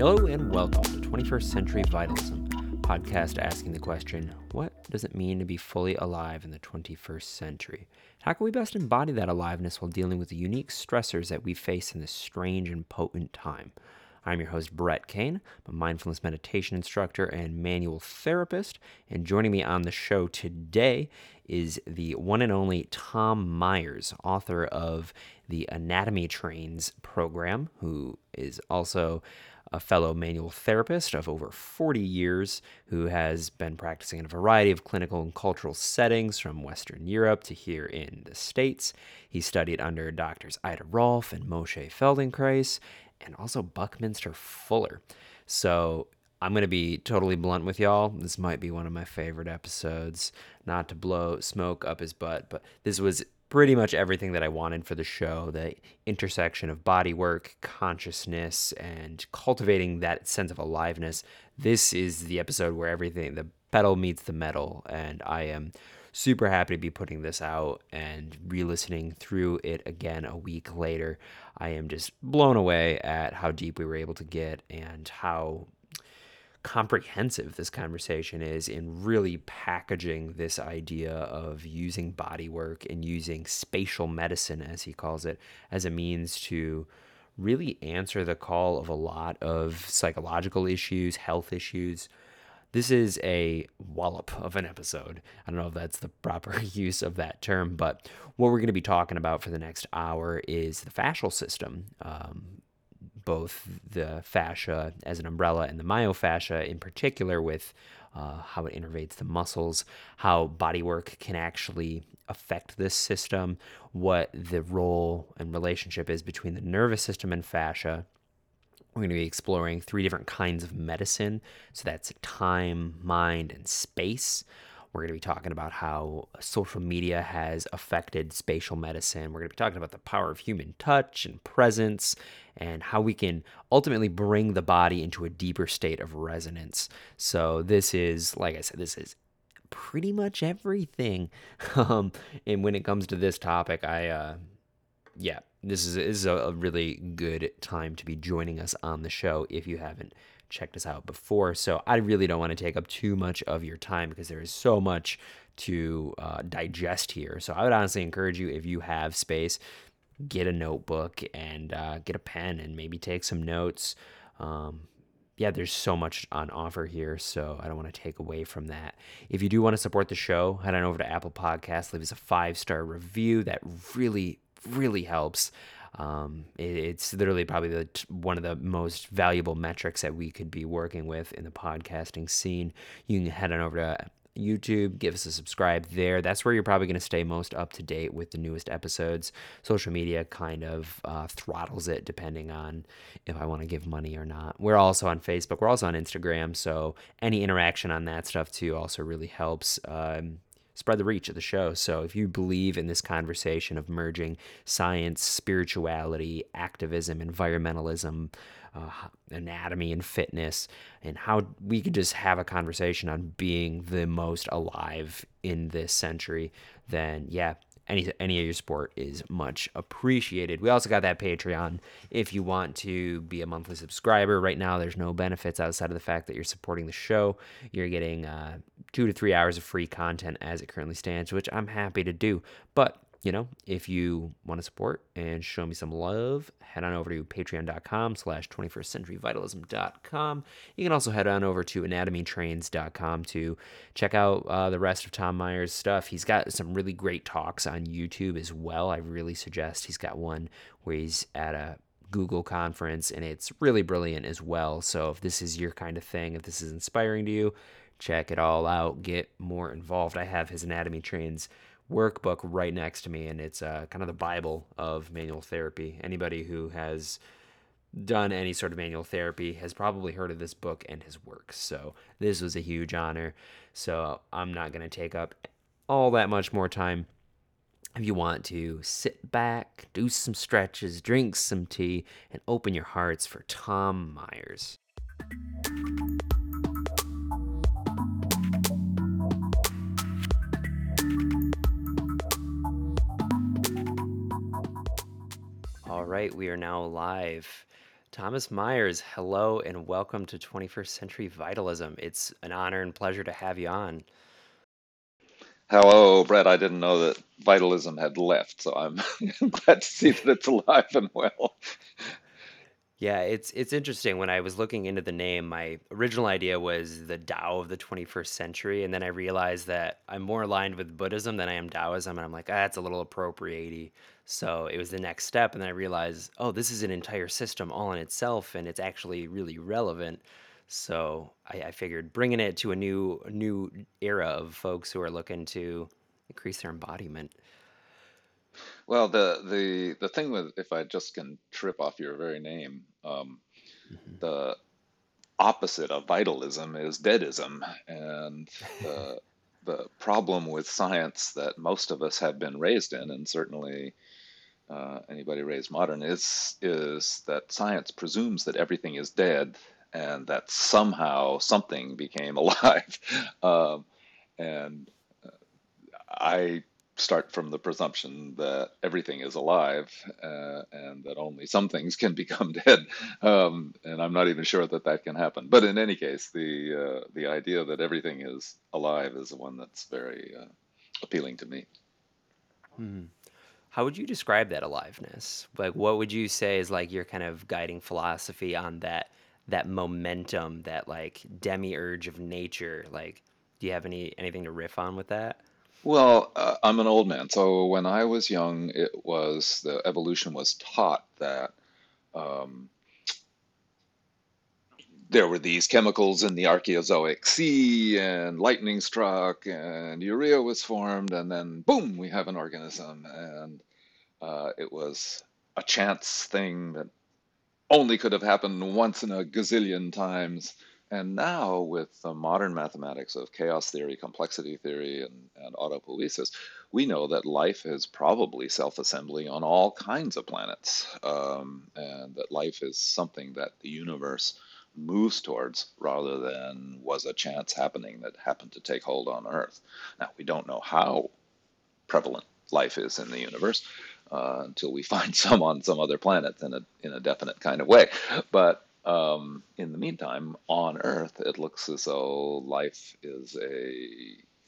Hello and welcome to 21st Century Vitalism, podcast asking the question, what does it mean to be fully alive in the 21st century? How can we best embody that aliveness while dealing with the unique stressors that we face in this strange and potent time? I'm your host, Brett Kane. I'm a mindfulness meditation instructor and manual therapist. And joining me on the show today is the one and only Tom Myers, author of the Anatomy Trains program, who is also a fellow manual therapist of over 40 years who has been practicing in a variety of clinical and cultural settings from Western Europe to here in the States. He studied under doctors Ida Rolf and Moshe Feldenkrais and also Buckminster Fuller. So I'm going to be totally blunt with y'all. This might be one of my favorite episodes, not to blow smoke up his butt, but this was pretty much everything that I wanted for the show, the intersection of body work, consciousness, and cultivating that sense of aliveness. This is the episode where everything, the pedal meets the metal, and I am super happy to be putting this out and re-listening through it again a week later. I am just blown away at how deep we were able to get and how comprehensive this conversation is in really packaging this idea of using body work and using spatial medicine, as he calls it, as a means to really answer the call of a lot of psychological issues, health issues. This is a wallop of an episode. I don't know if that's the proper use of that term, but what we're going to be talking about for the next hour is the fascial system, both the fascia as an umbrella and the myofascia in particular, with how it innervates the muscles, how body work can actually affect this system, what the role and relationship is between the nervous system and fascia. We're going to be exploring three different kinds of medicine. So that's time, mind, and space. We're going to be talking about how social media has affected spatial medicine. We're going to be talking about the power of human touch and presence and how we can ultimately bring the body into a deeper state of resonance. So this is, like I said, this is pretty much everything. And when it comes to this topic, this is a really good time to be joining us on the show if you haven't checked us out before. So I really don't want to take up too much of your time because there is so much to digest here. So I would honestly encourage you, if you have space, get a notebook and get a pen and maybe take some notes. There's so much on offer here, so I don't want to take away from that. If you do want to support the show, head on over to Apple Podcasts, leave us a 5-star review. That really, really helps. It's literally probably one of the most valuable metrics that we could be working with in the podcasting scene. You can head on over to YouTube, give us a subscribe there. That's where you're probably going to stay most up to date with the newest episodes. Social media kind of throttles it depending on if I want to give money or not. We're also on Facebook. We're also on Instagram. So any interaction on that stuff too also really helps. Spread the reach of the show. So if you believe in this conversation of merging science, spirituality, activism, environmentalism, anatomy and fitness, and how we could just have a conversation on being the most alive in this century, then any of your support is much appreciated. We also got that Patreon if you want to be a monthly subscriber. Right now, there's no benefits outside of the fact that you're supporting the show. You're getting 2 to 3 hours of free content as it currently stands, which I'm happy to do. But, you know, if you want to support and show me some love, head on over to patreon.com/21stcenturyvitalism.com. You can also head on over to anatomytrains.com to check out the rest of Tom Myers' stuff. He's got some really great talks on YouTube as well. I really suggest. He's got one where he's at a Google conference, and it's really brilliant as well. So if this is your kind of thing, if this is inspiring to you, check it all out. Get more involved. I have his Anatomy Trains workbook right next to me, and it's kind of the Bible of manual therapy. Anybody who has done any sort of manual therapy has probably heard of this book and his work. So this was a huge honor. So I'm not going to take up all that much more time. If you want to sit back, do some stretches, drink some tea, and open your hearts for Tom Myers. All right, we are now live. Thomas Myers, hello and welcome to 21st Century Vitalism. It's an honor and pleasure to have you on. Hello, Brett. I didn't know that vitalism had left, so I'm glad to see that it's alive and well. Yeah, it's interesting. When I was looking into the name, my original idea was the Tao of the 21st century, and then I realized that I'm more aligned with Buddhism than I am Taoism, and I'm like, that's a little appropriatey. So it was the next step, and then I realized, oh, this is an entire system all in itself, and it's actually really relevant. So I figured bringing it to a new era of folks who are looking to increase their embodiment. Well, the thing with, if I just can trip off your very name, the opposite of vitalism is deadism, and the problem with science that most of us have been raised in, and certainly anybody raised modern, is that science presumes that everything is dead, and that somehow something became alive. And I start from the presumption that everything is alive and that only some things can become dead. And I'm not even sure that can happen. But in any case, the idea that everything is alive is the one that's very appealing to me. Hmm. How would you describe that aliveness? Like, what would you say is like your kind of guiding philosophy on that momentum, that like demiurge of nature? Like, do you have anything to riff on with that? Well, I'm an old man, so when I was young, the evolution was taught that there were these chemicals in the Archaeozoic sea, and lightning struck, and urea was formed, and then boom, we have an organism, and it was a chance thing that only could have happened once in a gazillion times. And now with the modern mathematics of chaos theory, complexity theory, and autopoiesis, we know that life is probably self-assembling on all kinds of planets, and that life is something that the universe moves towards rather than was a chance happening that happened to take hold on Earth. Now, we don't know how prevalent life is in the universe until we find some on some other planet in a definite kind of way. But in the meantime, on Earth, it looks as though life is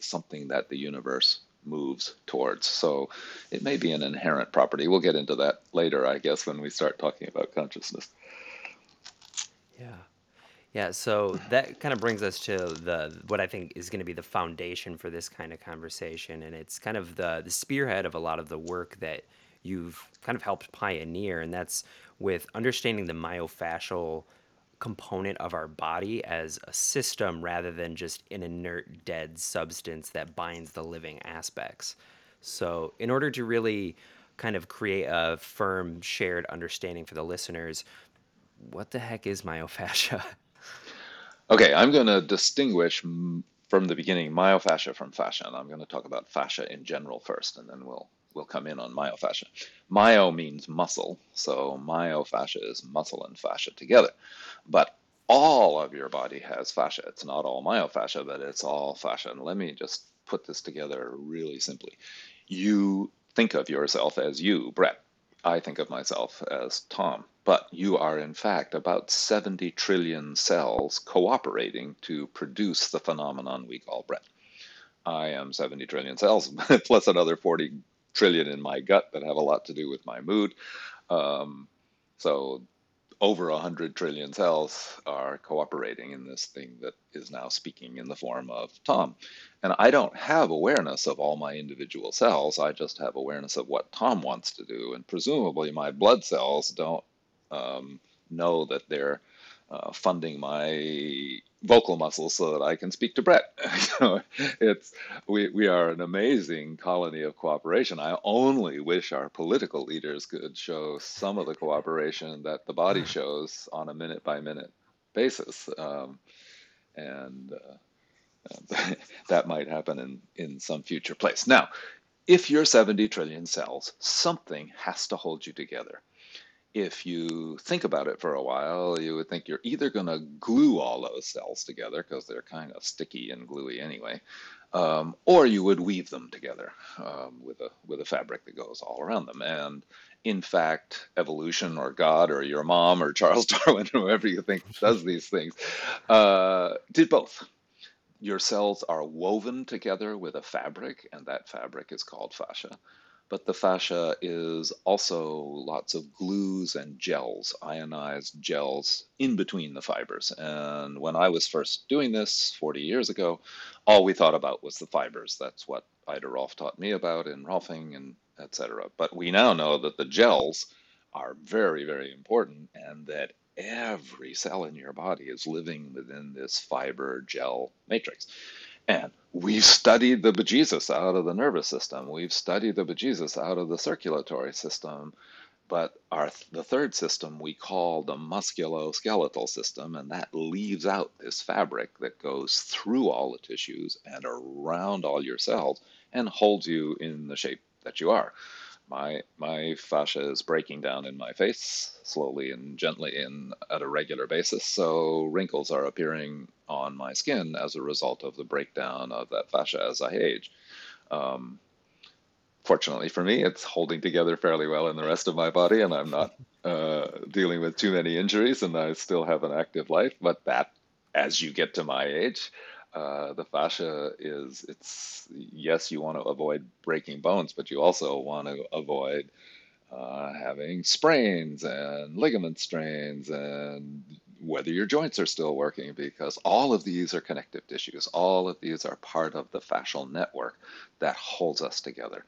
something that the universe moves towards. So it may be an inherent property. We'll get into that later, I guess, when we start talking about consciousness. Yeah. So that kind of brings us to what I think is going to be the foundation for this kind of conversation, and it's kind of the spearhead of a lot of the work that you've kind of helped pioneer, and that's with understanding the myofascial component of our body as a system rather than just an inert, dead substance that binds the living aspects. So in order to really kind of create a firm, shared understanding for the listeners, what the heck is myofascia? Okay, I'm going to distinguish from the beginning myofascia from fascia, and I'm going to talk about fascia in general first, and then we'll come in on myofascia. Myo means muscle, so myofascia is muscle and fascia together. But all of your body has fascia. It's not all myofascia, but it's all fascia. And let me just put this together really simply. You think of yourself as you, Brett. I think of myself as Tom. But you are, in fact, about 70 trillion cells cooperating to produce the phenomenon we call Brett. I am 70 trillion cells, plus another 40 trillion in my gut that have a lot to do with my mood. So over 100 trillion cells are cooperating in this thing that is now speaking in the form of Tom. And I don't have awareness of all my individual cells. I just have awareness of what Tom wants to do. And presumably my blood cells don't know that they're funding my vocal muscles so that I can speak to Brett. We are an amazing colony of cooperation. I only wish our political leaders could show some of the cooperation that the body shows on a minute-by-minute basis. And that might happen in some future place. Now, if you're 70 trillion cells, something has to hold you together. if you think about it for a while, you would think you're either going to glue all those cells together, because they're kind of sticky and gluey anyway, or you would weave them together with a fabric that goes all around them. And in fact, evolution or God or your mom or Charles Darwin, whoever you think does these things, did both. Your cells are woven together with a fabric, and that fabric is called fascia. But the fascia is also lots of glues and gels, ionized gels in between the fibers. And when I was first doing this 40 years ago, all we thought about was the fibers. That's what Ida Rolf taught me about in Rolfing and et cetera. But we now know that the gels are very, very important, and that every cell in your body is living within this fiber gel matrix. And we've studied the bejesus out of the nervous system. We've studied the bejesus out of the circulatory system. But the third system we call the musculoskeletal system, and that leaves out this fabric that goes through all the tissues and around all your cells and holds you in the shape that you are. My fascia is breaking down in my face slowly and gently and at a regular basis, so wrinkles are appearing on my skin as a result of the breakdown of that fascia as I age. Fortunately for me, it's holding together fairly well in the rest of my body, and I'm not dealing with too many injuries, and I still have an active life. But that, as you get to my age, the fascia is, it's, yes, you want to avoid breaking bones, but you also want to avoid having sprains and ligament strains and whether your joints are still working, because all of these are connective tissues. All of these are part of the fascial network that holds us together.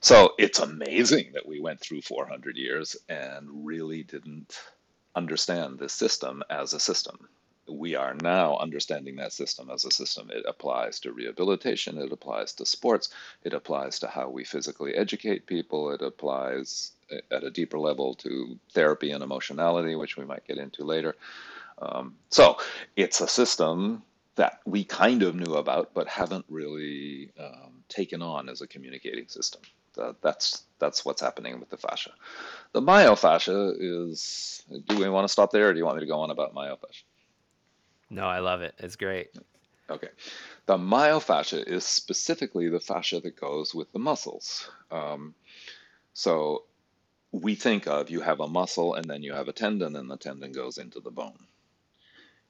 So it's amazing that we went through 400 years and really didn't understand this system as a system. We are now understanding that system as a system. It applies to rehabilitation. It applies to sports. It applies to how we physically educate people. It applies at a deeper level to therapy and emotionality, which we might get into later. So it's a system that we kind of knew about, but haven't really taken on as a communicating system. That's what's happening with the fascia. The myofascia is, do we want to stop there, or do you want me to go on about myofascia? No, I love it. It's great. Okay. The myofascia is specifically the fascia that goes with the muscles. So we think of, you have a muscle and then you have a tendon, and the tendon goes into the bone.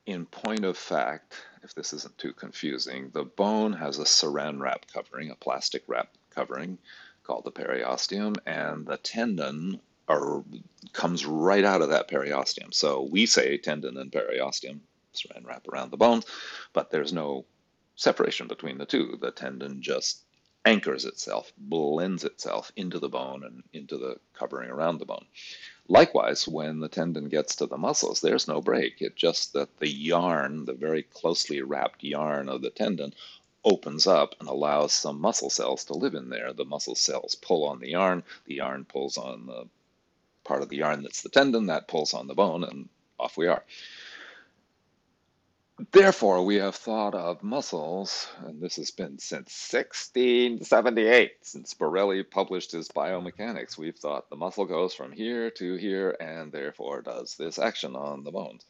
In point of fact, if this isn't too confusing, the bone has a saran wrap covering, a plastic wrap covering called the periosteum, and the tendon comes right out of that periosteum. So we say tendon and periosteum, saran wrap around the bones, but there's no separation between the two. The tendon just anchors itself, blends itself into the bone and into the covering around the bone. Likewise, when the tendon gets to the muscles, there's no break. It's just that the yarn, the very closely wrapped yarn of the tendon, opens up and allows some muscle cells to live in there. The muscle cells pull on the yarn pulls on the part of the yarn that's the tendon, that pulls on the bone, and off we are. Therefore, we have thought of muscles, and this has been since 1678, since Borelli published his biomechanics, we've thought the muscle goes from here to here and therefore does this action on the bones.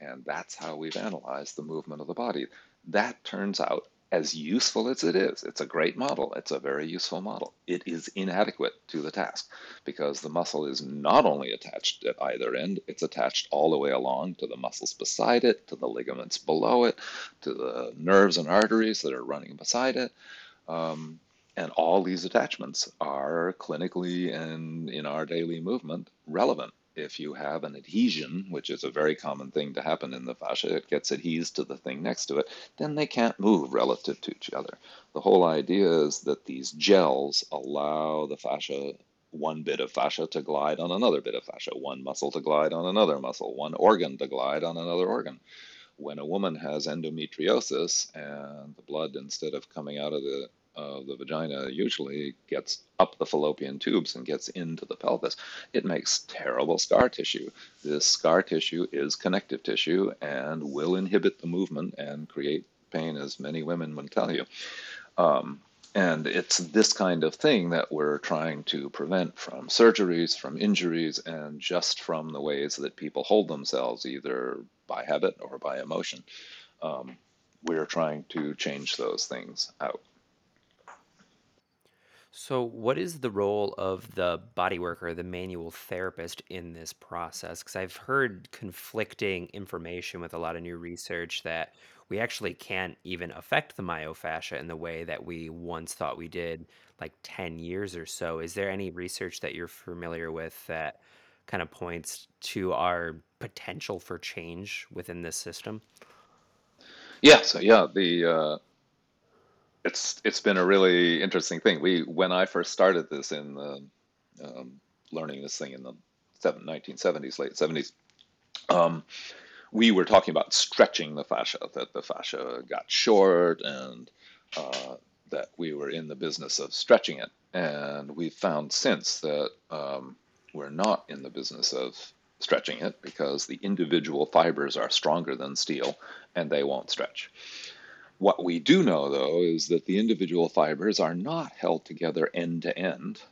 And that's how we've analyzed the movement of the body. That turns out, as useful as it is, it's a great model. It's a very useful model. It is inadequate to the task because the muscle is not only attached at either end, it's attached all the way along to the muscles beside it, to the ligaments below it, to the nerves and arteries that are running beside it. And all these attachments are clinically and in our daily movement relevant. If you have an adhesion, which is a very common thing to happen in the fascia, it gets adhesed to the thing next to it, then they can't move relative to each other. The whole idea is that these gels allow the fascia, one bit of fascia to glide on another bit of fascia, one muscle to glide on another muscle, one organ to glide on another organ. When a woman has endometriosis and the blood, instead of coming out of the vagina, usually gets up the fallopian tubes and gets into the pelvis, it makes terrible scar tissue. This scar tissue is connective tissue and will inhibit the movement and create pain, as many women will tell you. And it's this kind of thing that we're trying to prevent from surgeries, from injuries, and just from the ways that people hold themselves, either by habit or by emotion. We're trying to change those things out. So what is the role of the body worker, the manual therapist, in this process? Because I've heard conflicting information with a lot of new research that we actually can't even affect the myofascia in the way that we once thought we did, like 10 years or so. Is there any research that you're familiar with that kind of points to our potential for change within this system? Yeah, so yeah, it's been a really interesting thing. When I first started this in the learning this thing in the 1970s, late 70s, we were talking about stretching the fascia, that the fascia got short, and that we were in the business of stretching it. And we've found since that we're not in the business of stretching it, because the individual fibers are stronger than steel and they won't stretch. What we do know, though, is that the individual fibers are not held together end to end,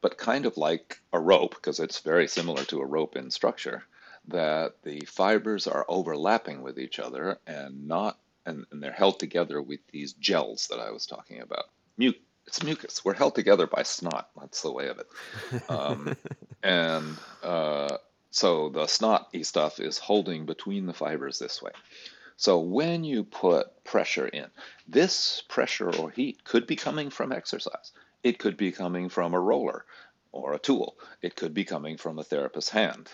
but kind of like a rope, because it's very similar to a rope in structure, that the fibers are overlapping with each other and they're held together with these gels that I was talking about. It's mucus. We're held together by snot. That's the way of it. So the snot-y stuff is holding between the fibers this way. So when you put pressure in, this pressure or heat could be coming from exercise. It could be coming from a roller or a tool. It could be coming from a therapist's hand.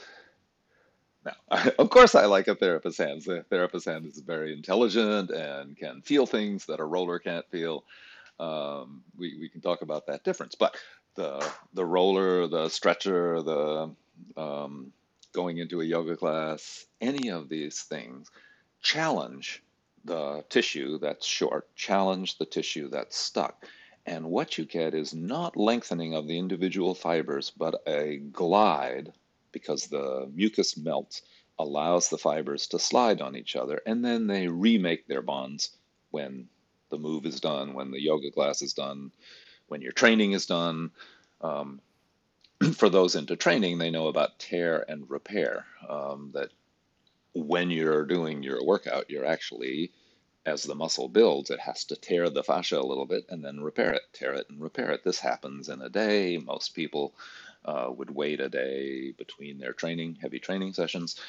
Now, of course I like a therapist's hand. The therapist's hand is very intelligent and can feel things that a roller can't feel. We can talk about that difference. But the roller, the stretcher, the going into a yoga class, any of these things challenge the tissue that's short, challenge the tissue that's stuck. And what you get is not lengthening of the individual fibers, but a glide, because the mucus melt allows the fibers to slide on each other, and then they remake their bonds when the move is done, when the yoga class is done, when your training is done. For those into training, they know about tear and repair, that when you're doing your workout, you're actually, as the muscle builds, it has to tear the fascia a little bit and then repair it, tear it and repair it. This happens in a day. Most people would wait a day between their training, heavy training sessions.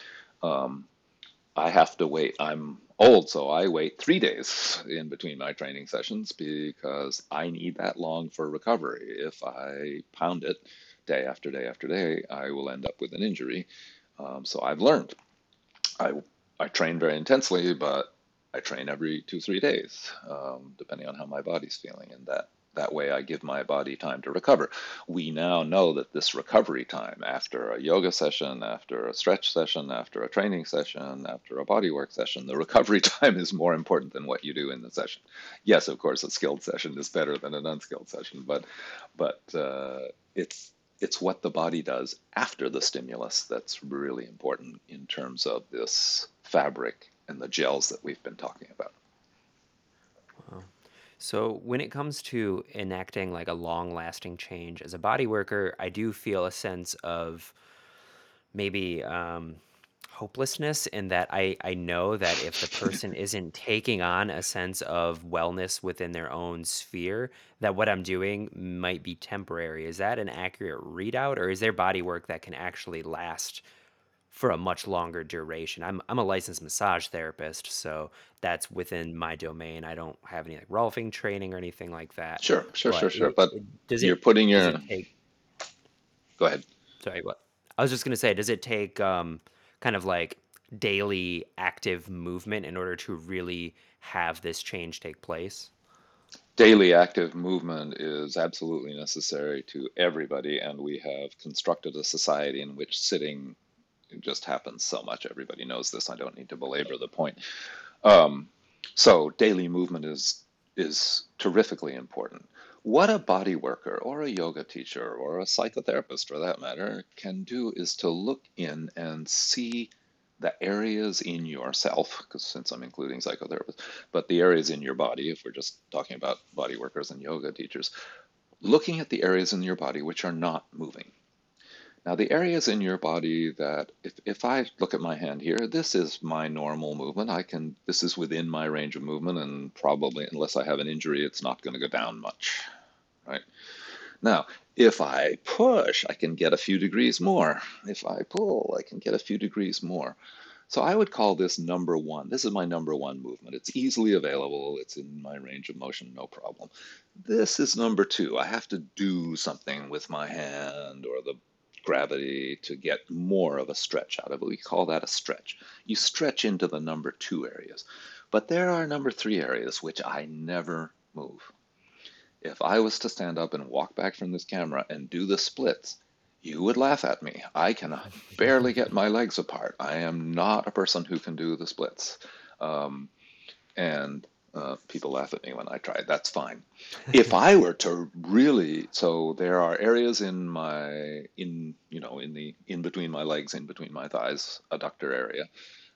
I have to wait. I'm old, so I wait 3 days in between my training sessions because I need that long for recovery. If I pound it day after day after day, I will end up with an injury. So I've learned. I train very intensely, but I train every 2-3 days, depending on how my body's feeling, and that way I give my body time to recover. We now know that this recovery time after a yoga session, after a stretch session, after a training session, after a bodywork session, the recovery time is more important than what you do in the session. Yes, of course, a skilled session is better than an unskilled session, but it's what the body does after the stimulus that's really important in terms of this fabric and the gels that we've been talking about. Wow. So when it comes to enacting like a long-lasting change as a body worker, I do feel a sense of maybe hopelessness, in that I know that if the person isn't taking on a sense of wellness within their own sphere, that what I'm doing might be temporary. Is that an accurate readout, or is there body work that can actually last for a much longer duration? I'm a licensed massage therapist, so that's within my domain. I don't have any like Rolfing training or anything like that. Sure. But Go ahead. Sorry, what? I was just going to say, does it take kind of like daily active movement in order to really have this change take place? Daily active movement is absolutely necessary to everybody, and we have constructed a society in which sitting just happens so much. Everybody knows this. I don't need to belabor the point. So daily movement is terrifically important. What a body worker or a yoga teacher or a psychotherapist, for that matter, can do is to look in and see the areas in yourself, because since I'm including psychotherapists, but the areas in your body, if we're just talking about body workers and yoga teachers, looking at the areas in your body which are not moving. Now, the areas in your body that, if I look at my hand here, this is my normal movement. This is within my range of movement, and probably, unless I have an injury, it's not going to go down much, right? Now, if I push, I can get a few degrees more. If I pull, I can get a few degrees more. So I would call this number one. This is my number one movement. It's easily available. It's in my range of motion, no problem. This is number two. I have to do something with my hand or the gravity to get more of a stretch out of it. We call that a stretch. You stretch into the number two areas. But there are number three areas which I never move. If I was to stand up and walk back from this camera and do the splits, you would laugh at me. I cannot barely get my legs apart. I am not a person who can do the splits. People laugh at me when I try. That's fine. If I were to really, so there are areas in my, in between my legs, in between my thighs, adductor area,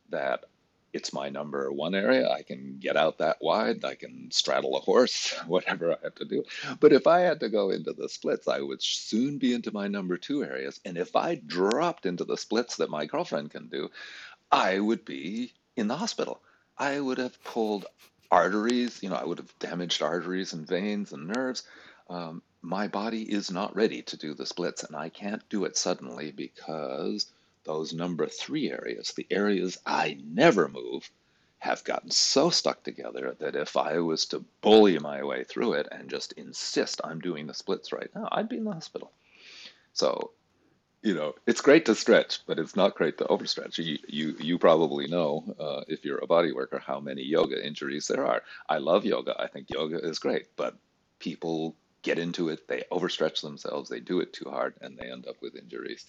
that it's my number one area. I can get out that wide. I can straddle a horse, whatever I have to do. But if I had to go into the splits, I would soon be into my number two areas. And if I dropped into the splits that my girlfriend can do, I would be in the hospital. I would have pulled arteries, I would have damaged arteries and veins and nerves. My body is not ready to do the splits, and I can't do it suddenly because those number three areas, the areas I never move, have gotten so stuck together that if I was to bully my way through it and just insist I'm doing the splits right now, I'd be in the hospital. So, it's great to stretch, but it's not great to overstretch. You probably know, if you're a body worker, how many yoga injuries there are. I love yoga. I think yoga is great, but people get into it. They overstretch themselves. They do it too hard, and they end up with injuries.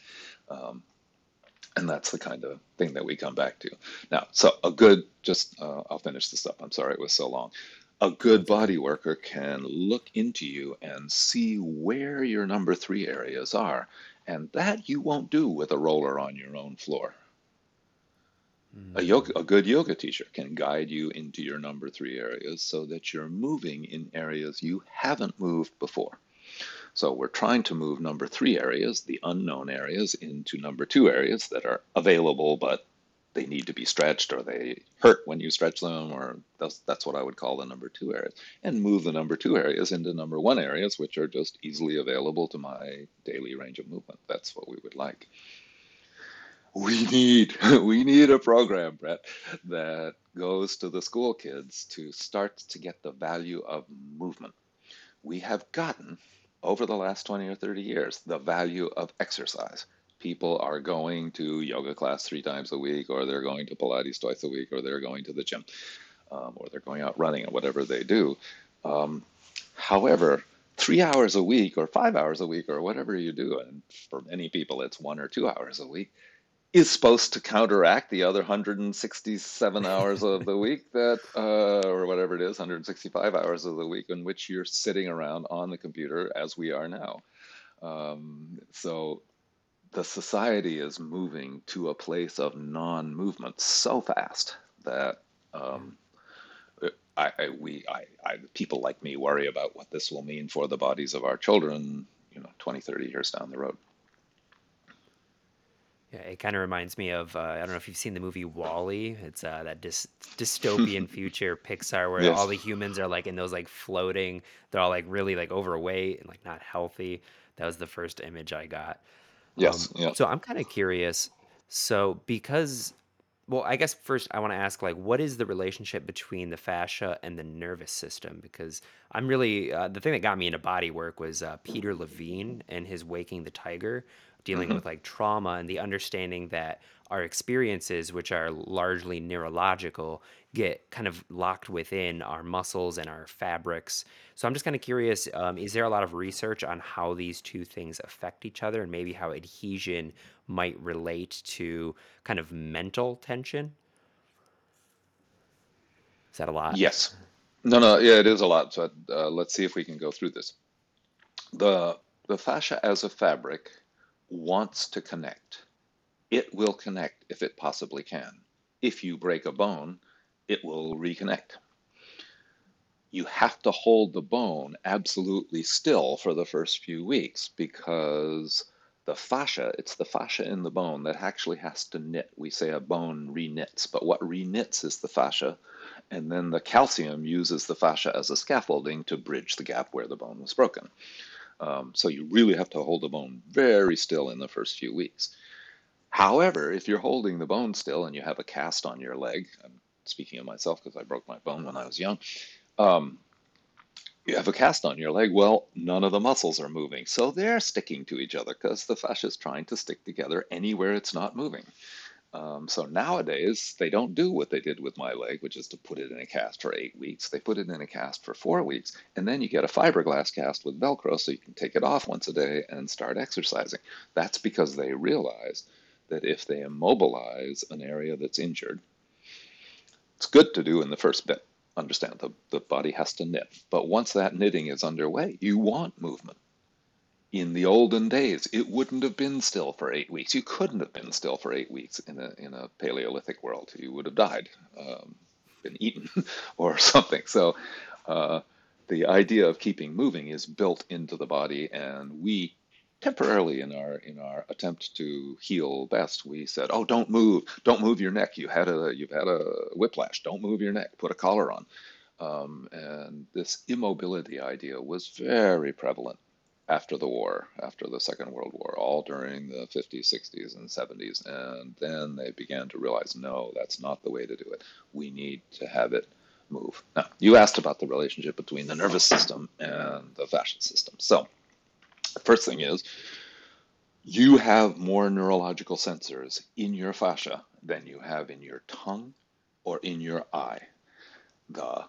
And that's the kind of thing that we come back to. Now, so I'll finish this up. I'm sorry it was so long. A good body worker can look into you and see where your number three areas are. And that you won't do with a roller on your own floor. Mm. A good yoga teacher can guide you into your number three areas so that you're moving in areas you haven't moved before. So we're trying to move number three areas, the unknown areas, into number two areas that are available, but they need to be stretched or they hurt when you stretch them, or that's what I would call the number two areas, and move the number two areas into number one areas, which are just easily available to my daily range of movement. That's what we would like. We need a program, Brett, that goes to the school kids to start to get the value of movement. We have gotten, over the last 20 or 30 years, the value of exercise. People are going to yoga class 3 times a week, or they're going to Pilates twice a week, or they're going to the gym, or they're going out running, or whatever they do. However, 3 hours a week or 5 hours a week or whatever you do, and for many people it's 1 or 2 hours a week, is supposed to counteract the other 167 hours of the week that, or whatever it is, 165 hours of the week in which you're sitting around on the computer as we are now. So the society is moving to a place of non-movement so fast that people like me worry about what this will mean for the bodies of our children, 20, 30 years down the road. Yeah, it kind of reminds me of, I don't know if you've seen the movie WALL-E. It's that dystopian future Pixar where all the humans are like in those like floating, they're all like really like overweight and like not healthy. That was the first image I got. Yes. Yeah. So I'm kind of curious. So I guess first I want to ask, like, what is the relationship between the fascia and the nervous system? Because I'm really, the thing that got me into body work was Peter Levine and his Waking the Tiger, dealing with like trauma and the understanding that our experiences, which are largely neurological, get kind of locked within our muscles and our fabrics. So I'm just kind of curious, is there a lot of research on how these two things affect each other and maybe how adhesion might relate to kind of mental tension? Is that a lot? Yes. No, yeah, it is a lot. So let's see if we can go through this. The fascia as a fabric wants to connect. it will connect if it possibly can. If you break a bone, it will reconnect. You have to hold the bone absolutely still for the first few weeks because the fascia, it's the fascia in the bone that actually has to knit. We say a bone re-knits, but what re-knits is the fascia, and then the calcium uses the fascia as a scaffolding to bridge the gap where the bone was broken. So you really have to hold the bone very still in the first few weeks. However, if you're holding the bone still and you have a cast on your leg, I'm speaking of myself because I broke my bone when I was young, you have a cast on your leg, well, none of the muscles are moving. So they're sticking to each other because the fascia is trying to stick together anywhere it's not moving. So nowadays, they don't do what they did with my leg, which is to put it in a cast for 8 weeks. They put it in a cast for 4 weeks, and then you get a fiberglass cast with Velcro so you can take it off once a day and start exercising. That's because they realize that if they immobilize an area that's injured, it's good to do in the first bit. Understand, the body has to knit. But once that knitting is underway, you want movement. In the olden days, it wouldn't have been still for 8 weeks. You couldn't have been still for 8 weeks in a Paleolithic world. You would have died, been eaten or something. So the idea of keeping moving is built into the body, and we temporarily in our attempt to heal best, we said, oh, don't move your neck. You've had a whiplash. Don't move your neck. Put a collar on. And this immobility idea was very prevalent after the war, after the Second World War, all during the 50s, 60s, and 70s. And then they began to realize, no, that's not the way to do it. We need to have it move. Now, you asked about the relationship between the nervous system and the fascial system. So, the first thing is, you have more neurological sensors in your fascia than you have in your tongue or in your eye. The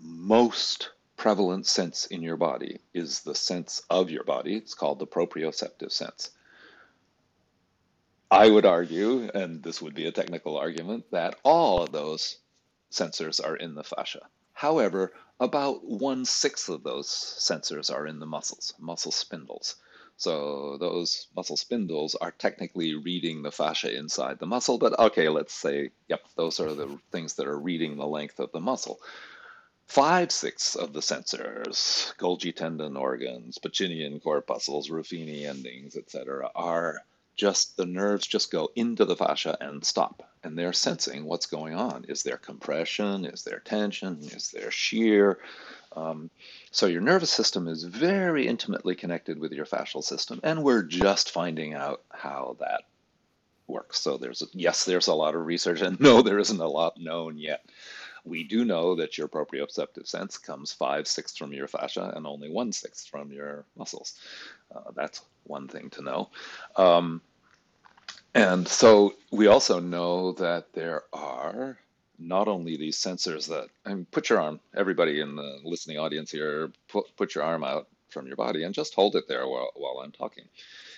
most prevalent sense in your body is the sense of your body. It's called the proprioceptive sense. I would argue, and this would be a technical argument, that all of those sensors are in the fascia. However, about 1/6 of those sensors are in the muscles, muscle spindles. So those muscle spindles are technically reading the fascia inside the muscle, but okay, let's say, yep, those are the things that are reading the length of the muscle. 5/6 of the sensors, Golgi tendon organs, Pacinian corpuscles, Ruffini endings, etc., are just, the nerves just go into the fascia and stop. And they're sensing what's going on. Is there compression? Is there tension? Is there shear? So your nervous system is very intimately connected with your fascial system, and we're just finding out how that works. So there's a lot of research, and no, there isn't a lot known yet. We do know that your proprioceptive sense comes 5/6 from your fascia and only 1/6 from your muscles. That's one thing to know. And so we also know that there are not only these sensors that, I mean, put your arm, everybody in the listening audience here, put your arm out from your body and just hold it there while I'm talking.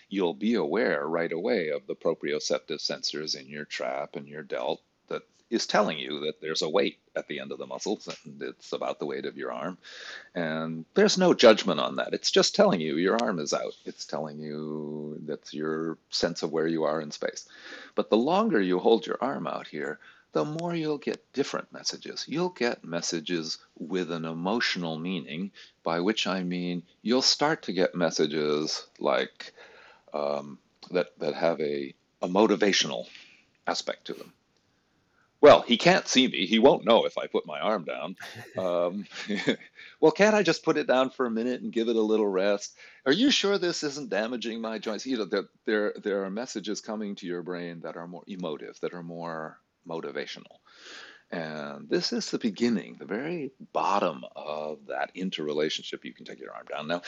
You'll be aware right away of the proprioceptive sensors in your trap and your delt that is telling you that there's a weight at the end of the muscles and it's about the weight of your arm. And there's no judgment on that. It's just telling you your arm is out. It's telling you that's your sense of where you are in space. But the longer you hold your arm out here, the more you'll get different messages. You'll get messages with an emotional meaning, by which I mean you'll start to get messages like that have a motivational aspect to them. Well, he can't see me. He won't know if I put my arm down. Well, can't I just put it down for a minute and give it a little rest? Are you sure this isn't damaging my joints? You know, there are messages coming to your brain that are more emotive, that are more motivational. And this is the beginning, the very bottom of that interrelationship. You can take your arm down now.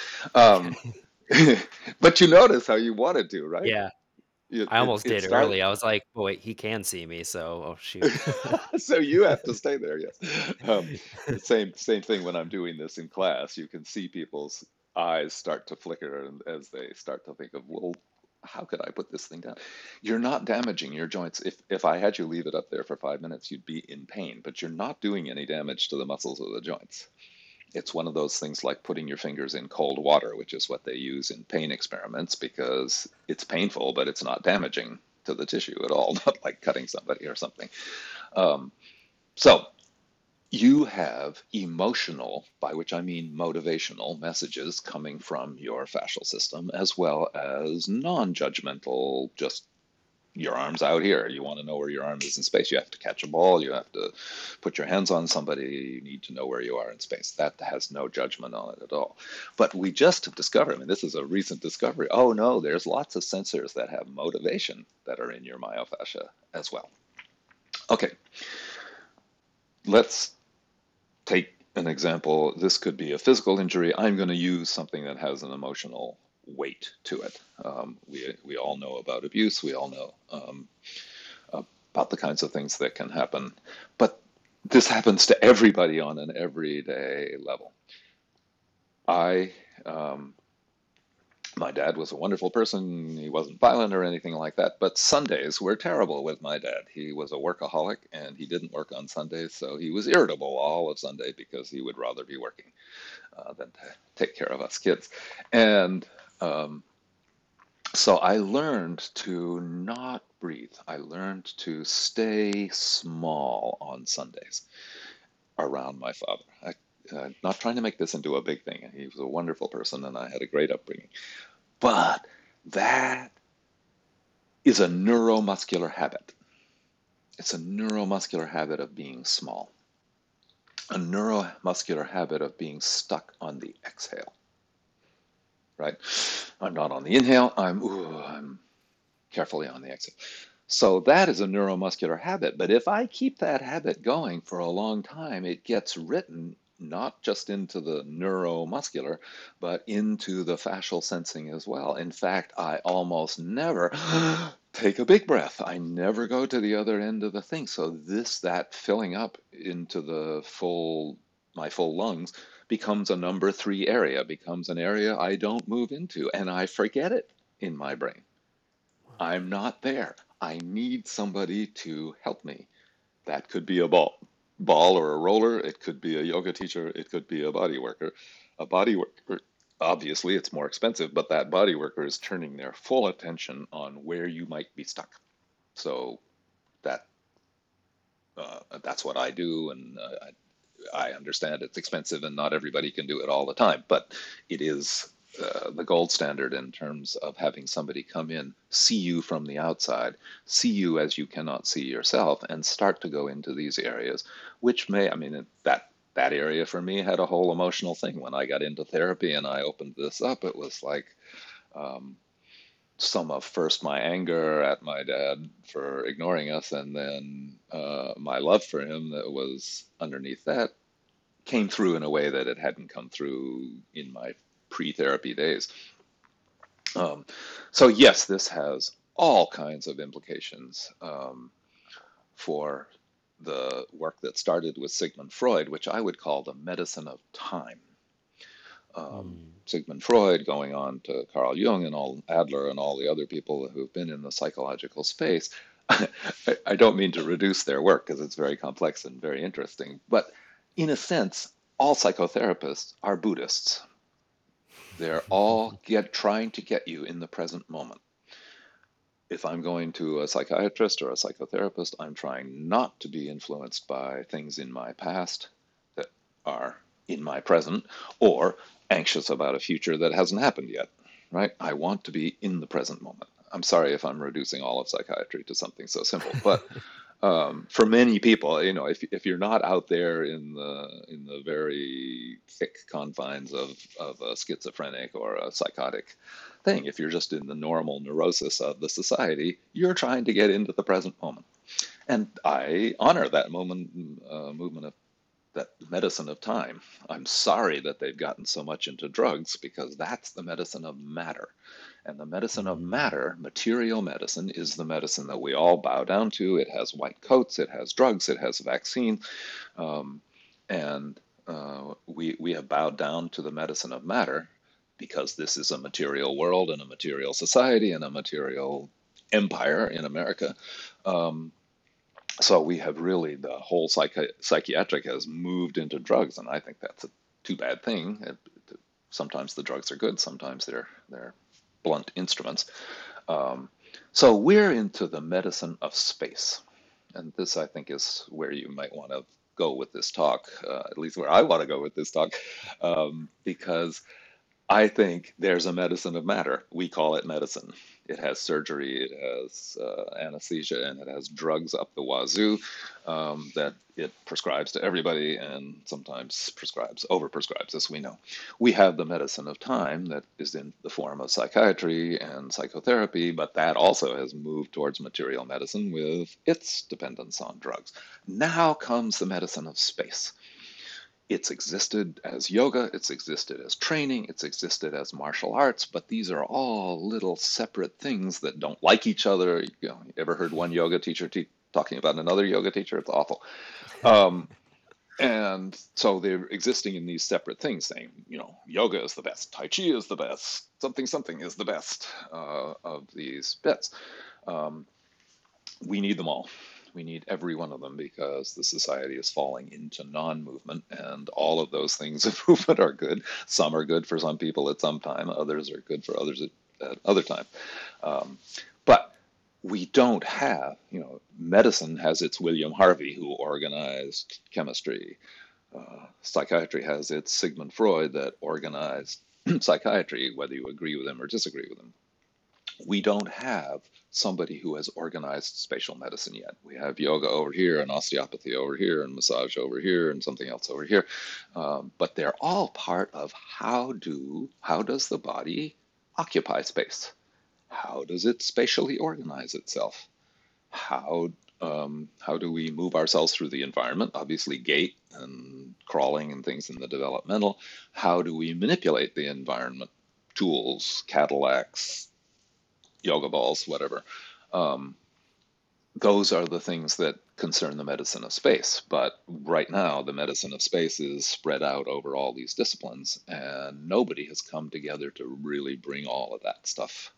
But you notice how you wanted to, right? Yeah. I almost did it early. I was like, oh, wait, he can see me. So, oh, shoot. So you have to stay there. Yes. Same thing when I'm doing this in class. You can see people's eyes start to flicker as they start to think of, well, how could I put this thing down? You're not damaging your joints. If I had you leave it up there for 5 minutes, you'd be in pain, but you're not doing any damage to the muscles or the joints. It's one of those things like putting your fingers in cold water, which is what they use in pain experiments because it's painful, but it's not damaging to the tissue at all, not like cutting somebody or something. So you have emotional, by which I mean motivational, messages coming from your fascial system, as well as non-judgmental, just your arm's out here. You want to know where your arm is in space. You have to catch a ball. You have to put your hands on somebody. You need to know where you are in space. That has no judgment on it at all. But we just have discovered, I mean, this is a recent discovery. Oh, no, there's lots of sensors that have motivation that are in your myofascia as well. Okay, let's take an example. This could be a physical injury. I'm going to use something that has an emotional weight to it. We all know about abuse. We all know about the kinds of things that can happen. But this happens to everybody on an everyday level. My dad was a wonderful person. He wasn't violent or anything like that. But Sundays were terrible with my dad. He was a workaholic, and he didn't work on Sundays, so he was irritable all of Sunday because he would rather be working than to take care of us kids. And so I learned to not breathe. I learned to stay small on Sundays around my father. I'm not trying to make this into a big thing. He was a wonderful person, and I had a great upbringing. But that is a neuromuscular habit. It's a neuromuscular habit of being small, a neuromuscular habit of being stuck on the exhale. Right? I'm not on the inhale. I'm carefully on the exhale. So that is a neuromuscular habit. But if I keep that habit going for a long time, it gets written not just into the neuromuscular, but into the fascial sensing as well. In fact, I almost never take a big breath. I never go to the other end of the thing. So that filling up into the my full lungs becomes a number three area, becomes an area I don't move into, and I forget it in my brain. I'm not there. I need somebody to help me. That could be a ball or a roller. It could be a yoga teacher. It could be a body worker. A body worker, obviously, it's more expensive, but that body worker is turning their full attention on where you might be stuck. So that's what I do, and I understand it's expensive and not everybody can do it all the time, but it is the gold standard in terms of having somebody come in, see you from the outside, see you as you cannot see yourself, and start to go into these areas, which that area for me had a whole emotional thing. When I got into therapy and I opened this up, it was like some of first my anger at my dad for ignoring us, and then my love for him that was underneath that came through in a way that it hadn't come through in my pre-therapy days. So yes, this has all kinds of implications for the work that started with Sigmund Freud, which I would call the medicine of time. Sigmund Freud, going on to Carl Jung and Adler and all the other people who've been in the psychological space. I don't mean to reduce their work because it's very complex and very interesting, but in a sense, all psychotherapists are Buddhists. They're all trying to get you in the present moment. If I'm going to a psychiatrist or a psychotherapist, I'm trying not to be influenced by things in my past that are in my present, or anxious about a future that hasn't happened yet, right? I want to be in the present moment. I'm sorry if I'm reducing all of psychiatry to something so simple, but for many people, you know, if you're not out there in the very thick confines of a schizophrenic or a psychotic thing, if you're just in the normal neurosis of the society, you're trying to get into the present moment. And I honor that moment, movement of that medicine of time. I'm sorry that they've gotten so much into drugs, because that's the medicine of matter. And the medicine of matter, material medicine, is the medicine that we all bow down to. It has white coats, it has drugs, it has vaccines. We have bowed down to the medicine of matter because this is a material world and a material society and a material empire in America. So we have really, the whole psychiatric has moved into drugs, and I think that's a too bad thing. Sometimes the drugs are good, sometimes they're blunt instruments. So we're into the medicine of space. And this, I think, is where you might want to go with this talk, at least where I want to go with this talk, because I think there's a medicine of matter. We call it medicine. It has surgery, it has anesthesia, and it has drugs up the wazoo that it prescribes to everybody and sometimes prescribes, overprescribes, as we know. We have the medicine of time that is in the form of psychiatry and psychotherapy, but that also has moved towards material medicine with its dependence on drugs. Now comes the medicine of space. It's existed as yoga, it's existed as training, it's existed as martial arts, but these are all little separate things that don't like each other. You know, you ever heard one yoga teacher talking about another yoga teacher? It's awful. And so they're existing in these separate things, saying, you know, yoga is the best, tai chi is the best, something is the best of these bits. We need them all. We need every one of them because the society is falling into non-movement, and all of those things of movement are good. Some are good for some people at some time. Others are good for others at other time. But we don't have, you know, medicine has its William Harvey who organized chemistry. Psychiatry has its Sigmund Freud that organized psychiatry, whether you agree with him or disagree with him. We don't have somebody who has organized spatial medicine yet. We have yoga over here and osteopathy over here and massage over here and something else over here. But they're all part of how does the body occupy space? How does it spatially organize itself? How do we move ourselves through the environment? Obviously, gait and crawling and things in the developmental. How do we manipulate the environment? Tools, Cadillacs, yoga balls, whatever. Those are the things that concern the medicine of space. But right now, the medicine of space is spread out over all these disciplines, and nobody has come together to really bring all of that stuff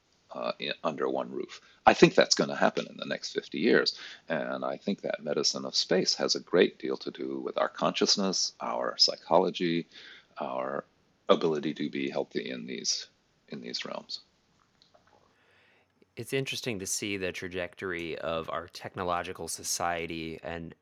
under one roof. I think that's going to happen in the next 50 years. And I think that medicine of space has a great deal to do with our consciousness, our psychology, our ability to be healthy in these realms. It's interesting to see the trajectory of our technological society, and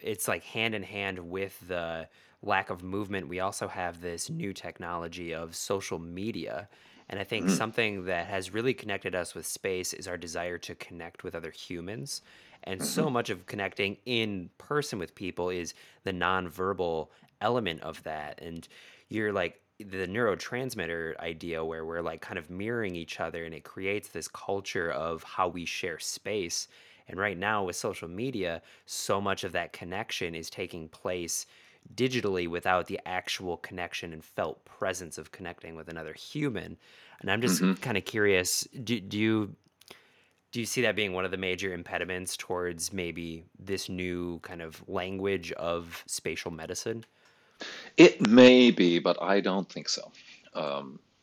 it's like hand in hand with the lack of movement. We also have this new technology of social media. And I think something that has really connected us with space is our desire to connect with other humans. And so much of connecting in person with people is the nonverbal element of that. And you're like, the neurotransmitter idea where we're like kind of mirroring each other, and it creates this culture of how we share space. And right now with social media, so much of that connection is taking place digitally without the actual connection and felt presence of connecting with another human. And I'm just kind of curious, do you see that being one of the major impediments towards maybe this new kind of language of spatial medicine? It may be, but I don't think so.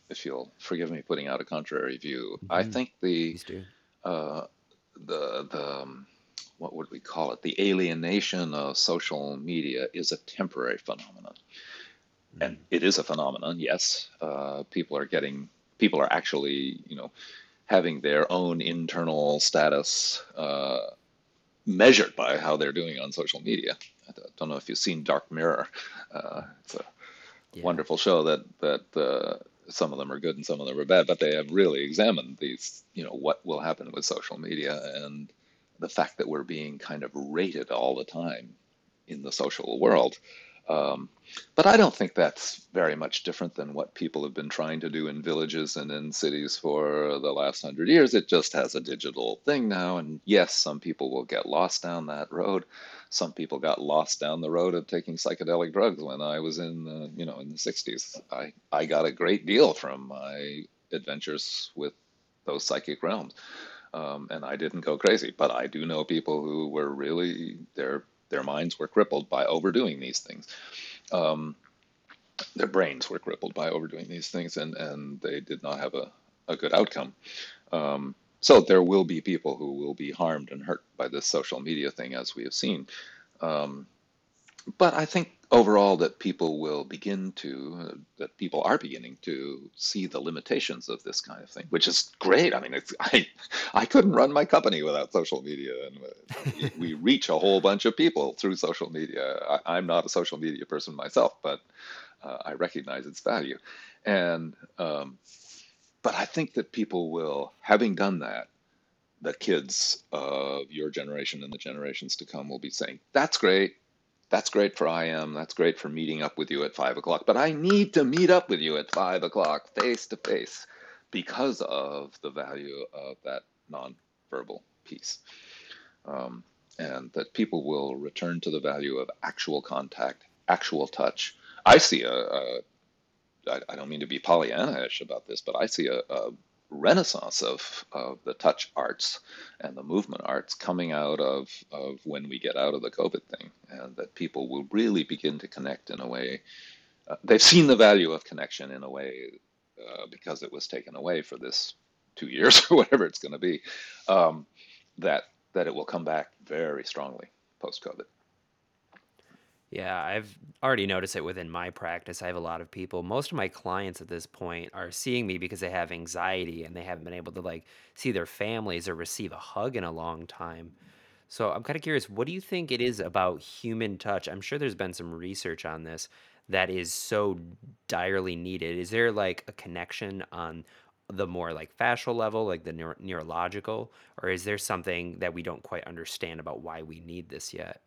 If you'll forgive me putting out a contrary view, I think the what would we call it? The alienation of social media is a temporary phenomenon, and it is a phenomenon. Yes, people are actually, you know, having their own internal status measured by how they're doing on social media. I don't know if you've seen Dark Mirror. It's a wonderful show that some of them are good and some of them are bad, but they have really examined these, you know, what will happen with social media and the fact that we're being kind of rated all the time in the social world. But I don't think that's very much different than what people have been trying to do in villages and in cities for the last 100 years. It just has a digital thing now. And yes, some people will get lost down that road. Some people got lost down the road of taking psychedelic drugs. When I was in the 60s, I got a great deal from my adventures with those psychic realms. And I didn't go crazy, but I do know people who were really, their minds were crippled by overdoing these things. Their brains were crippled by overdoing these things, and they did not have a good outcome. So there will be people who will be harmed and hurt by this social media thing, as we have seen. But I think overall that people will begin to, that people are beginning to see the limitations of this kind of thing, which is great. I mean, it's, I couldn't run my company without social media, and we reach a whole bunch of people through social media. I'm not a social media person myself, but I recognize its value. And but I think that people will, having done that, the kids of your generation and the generations to come will be saying, that's great. That's great for IM. That's great for meeting up with you at 5 o'clock. But I need to meet up with you at 5 o'clock face to face because of the value of that nonverbal piece. And that people will return to the value of actual contact, actual touch. I see I don't mean to be Pollyanna-ish about this, but I see a renaissance of the touch arts and the movement arts coming out of when we get out of the COVID thing, and that people will really begin to connect in a way. They've seen the value of connection in a way because it was taken away for this 2 years or whatever it's going to be, that it will come back very strongly post-COVID. Yeah, I've already noticed it within my practice. I have a lot of people. Most of my clients at this point are seeing me because they have anxiety and they haven't been able to like see their families or receive a hug in a long time. So I'm kind of curious, what do you think it is about human touch? I'm sure there's been some research on this that is so direly needed. Is there like a connection on the more like fascial level, like the neurological, or is there something that we don't quite understand about why we need this yet?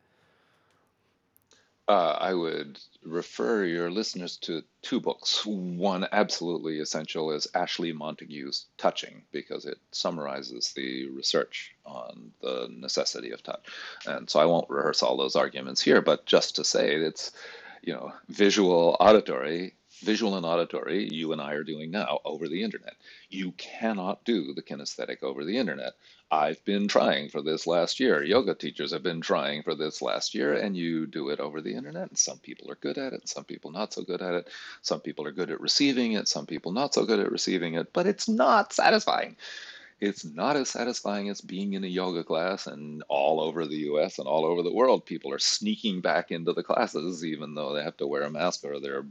I would refer your listeners to two books. One absolutely essential is Ashley Montague's Touching, because it summarizes the research on the necessity of touch. And so I won't rehearse all those arguments here, but just to say it's, you know, visual and auditory, you and I are doing now over the internet. You cannot do the kinesthetic over the internet. I've been trying for this last year. Yoga teachers have been trying for this last year, and you do it over the internet. And some people are good at it, and some people not so good at it. Some people are good at receiving it, some people not so good at receiving it, but it's not satisfying. It's not as satisfying as being in a yoga class, and all over the U.S. and all over the world, people are sneaking back into the classes, even though they have to wear a mask or they're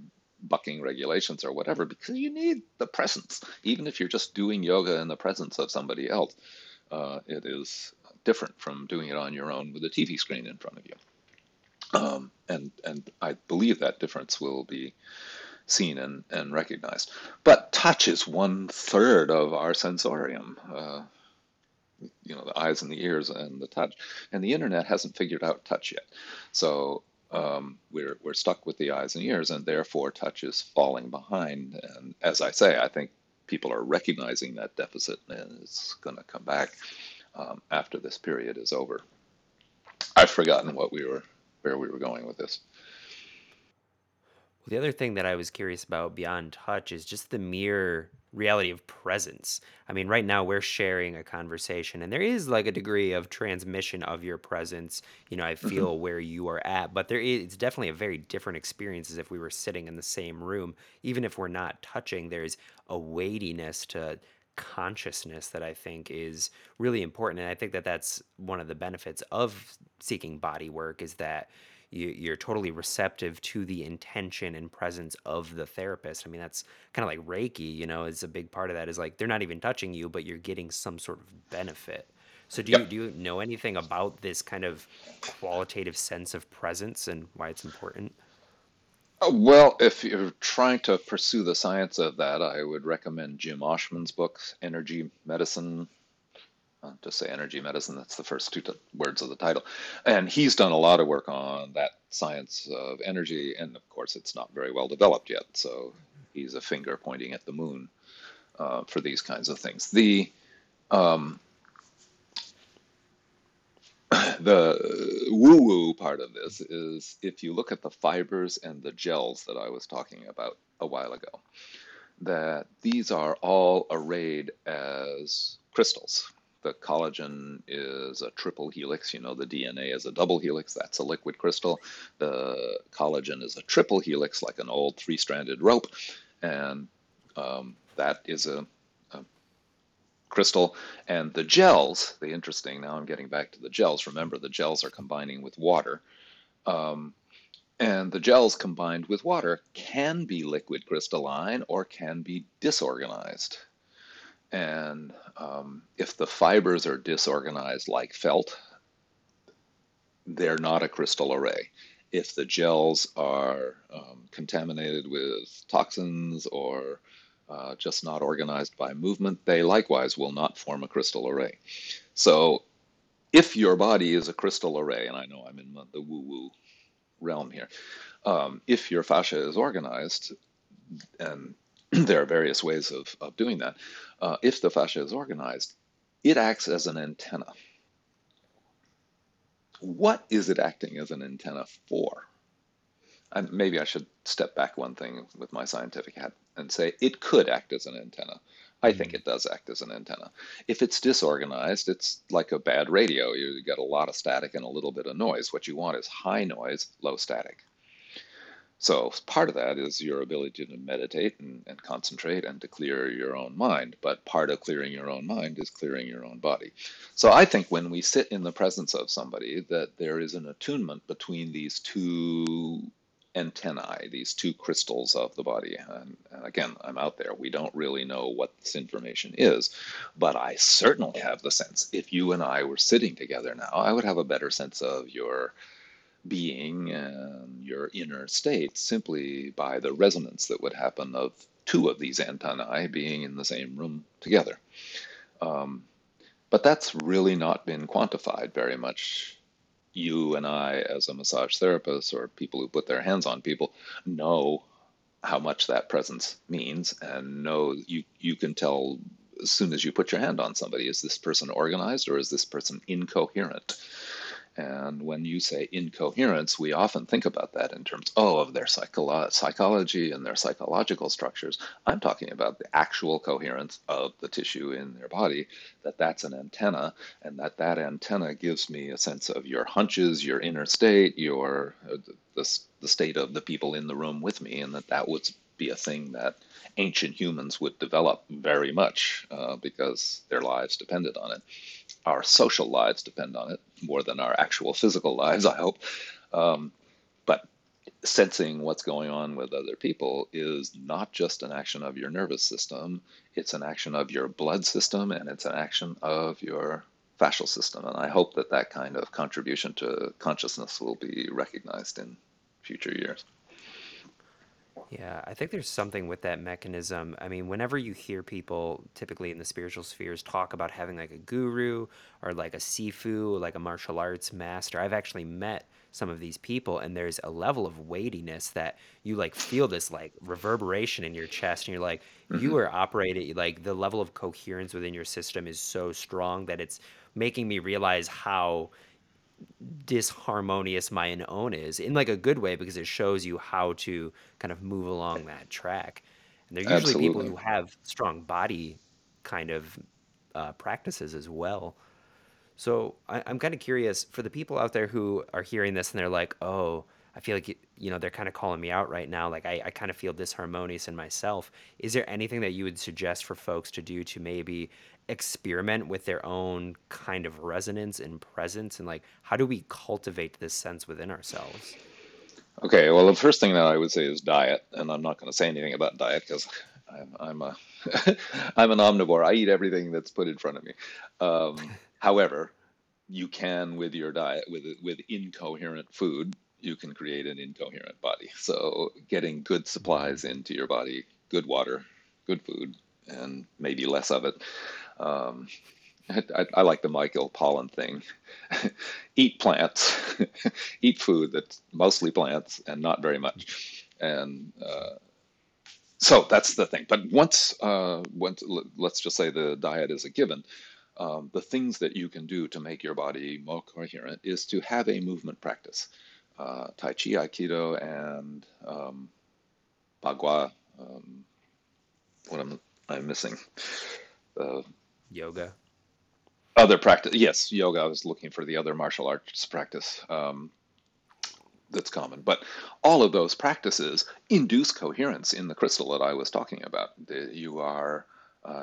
bucking regulations or whatever, because you need the presence. Even if you're just doing yoga in the presence of somebody else, it is different from doing it on your own with a TV screen in front of you. And I believe that difference will be seen and recognized. But touch is 1/3 of our sensorium, you know, the eyes and the ears and the touch. And the internet hasn't figured out touch yet. So we're stuck with the eyes and ears, and therefore touch is falling behind. And as I say, I think people are recognizing that deficit, and it's going to come back after this period is over. I've forgotten where we were going with this. Well, the other thing that I was curious about beyond touch is just the mere reality of presence. I mean, right now we're sharing a conversation, and there is like a degree of transmission of your presence. You know, I feel where you are at, but there is, it's definitely a very different experience as if we were sitting in the same room. Even if we're not touching, there's a weightiness to consciousness that I think is really important. And I think that that's one of the benefits of seeking body work, is that you're totally receptive to the intention and presence of the therapist. I mean, that's kind of like Reiki, you know, it's a big part of that is like, they're not even touching you, but you're getting some sort of benefit. So do you know anything about this kind of qualitative sense of presence and why it's important? Well, if you're trying to pursue the science of that, I would recommend Jim Oshman's books, Energy Medicine. To say Energy Medicine, that's the first two words of the title. And he's done a lot of work on that science of energy, and of course it's not very well developed yet, so he's a finger pointing at the moon for these kinds of things. The woo-woo part of this is if you look at the fibers and the gels that I was talking about a while ago, that these are all arrayed as crystals. The collagen is a triple helix. You know, the DNA is a double helix. That's a liquid crystal. The collagen is a triple helix, like an old three-stranded rope. And that is a crystal. And the gels, the interesting, now I'm getting back to the gels. Remember, the gels are combining with water. And the gels combined with water can be liquid crystalline or can be disorganized. And if the fibers are disorganized like felt, they're not a crystal array. If the gels are contaminated with toxins or just not organized by movement, they likewise will not form a crystal array. So if your body is a crystal array, and I know I'm in the woo-woo realm here, if your fascia is organized, and there are various ways of doing that, if the fascia is organized, it acts as an antenna. What is it acting as an antenna for? And maybe I should step back one thing with my scientific hat and say it could act as an antenna. I think it does act as an antenna. If it's disorganized, it's like a bad radio. You get a lot of static and a little bit of noise. What you want is high noise, low static. So part of that is your ability to meditate and concentrate and to clear your own mind. But part of clearing your own mind is clearing your own body. So I think when we sit in the presence of somebody, that there is an attunement between these two antennae, these two crystals of the body. And again, I'm out there. We don't really know what this information is. But I certainly have the sense, if you and I were sitting together now, I would have a better sense of your being and your inner state simply by the resonance that would happen of two of these antennae being in the same room together. But that's really not been quantified very much. You and I, as a massage therapist or people who put their hands on people, know how much that presence means, and know you can tell as soon as you put your hand on somebody, is this person organized or is this person incoherent? And when you say incoherence, we often think about that in terms, of their psychology and their psychological structures. I'm talking about the actual coherence of the tissue in their body, that's an antenna, and that antenna gives me a sense of your hunches, your inner state, your the state of the people in the room with me, and that would be a thing that ancient humans would develop very much because their lives depended on it. Our social lives depend on it more than our actual physical lives, I hope. But sensing what's going on with other people is not just an action of your nervous system. It's an action of your blood system, and it's an action of your fascial system. And I hope that kind of contribution to consciousness will be recognized in future years. Yeah, I think there's something with that mechanism. I mean, whenever you hear people typically in the spiritual spheres talk about having like a guru or like a sifu, like a martial arts master, I've actually met some of these people, and there's a level of weightiness that you like feel this like reverberation in your chest, and you're like, you are operating, like the level of coherence within your system is so strong that it's making me realize how disharmonious my own is, in like a good way, because it shows you how to kind of move along that track. And they're usually people who have strong body kind of practices as well. So I'm kind of curious for the people out there who are hearing this and they're like, oh, I feel like, they're kind of calling me out right now. Like I kind of feel disharmonious in myself. Is there anything that you would suggest for folks to do to maybe experiment with their own kind of resonance and presence? And like, how do we cultivate this sense within ourselves? Okay. Well, the first thing that I would say is diet. And I'm not going to say anything about diet because I'm an omnivore. I eat everything that's put in front of me. However, you can with your diet, with incoherent food, you can create an incoherent body. So getting good supplies into your body, good water, good food, and maybe less of it. I like the Michael Pollan thing. Eat plants, eat food that's mostly plants and not very much. And so that's the thing. But once let's just say the diet is a given. The things that you can do to make your body more coherent is to have a movement practice. Tai Chi, Aikido, and Bagua. What I'm missing? Yoga. Other practice. Yes, yoga. I was looking for the other martial arts practice that's common. But all of those practices induce coherence in the crystal that I was talking about. You are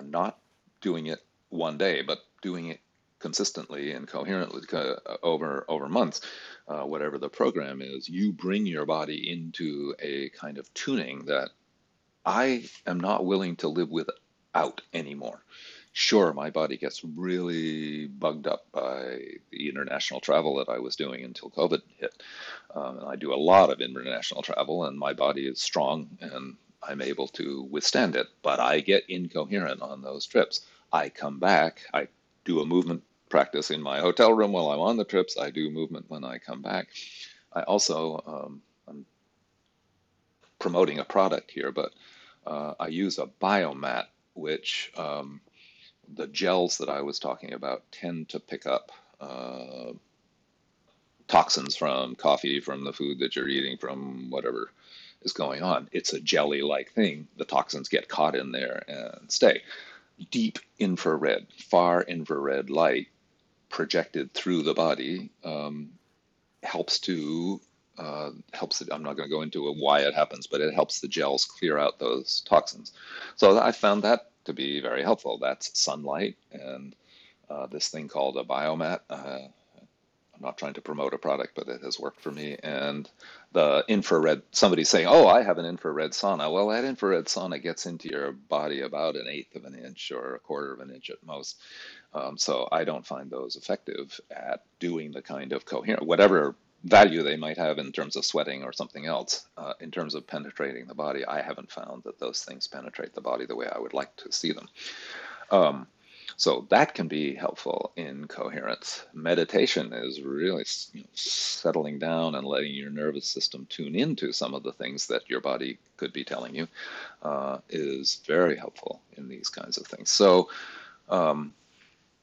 not doing it one day, but doing it consistently and coherently over months, whatever the program is, you bring your body into a kind of tuning that I am not willing to live without anymore. Sure, my body gets really bugged up by the international travel that I was doing until COVID hit. And I do a lot of international travel, and my body is strong, and I'm able to withstand it. But I get incoherent on those trips. I come back. I do a movement practice in my hotel room while I'm on the trips. I do movement when I come back. I also, I'm promoting a product here, but I use a Biomat, which... the gels that I was talking about tend to pick up toxins from coffee, from the food that you're eating, from whatever is going on. It's a jelly-like thing. The toxins get caught in there and stay. Deep infrared, far infrared light projected through the body helps to I'm not going to go into why it happens, but it helps the gels clear out those toxins. So I found that to be very helpful. That's sunlight and this thing called a Biomat. I'm not trying to promote a product, but it has worked for me. And the infrared, somebody's saying, oh, I have an infrared sauna. Well, that infrared sauna gets into your body about 1/8 of an inch or 1/4 of an inch at most. So I don't find those effective at doing the kind of coherent, whatever value they might have in terms of sweating or something else, in terms of penetrating the body. I haven't found that those things penetrate the body the way I would like to see them. So that can be helpful in coherence. Meditation is really settling down and letting your nervous system tune into some of the things that your body could be telling you is very helpful in these kinds of things. So,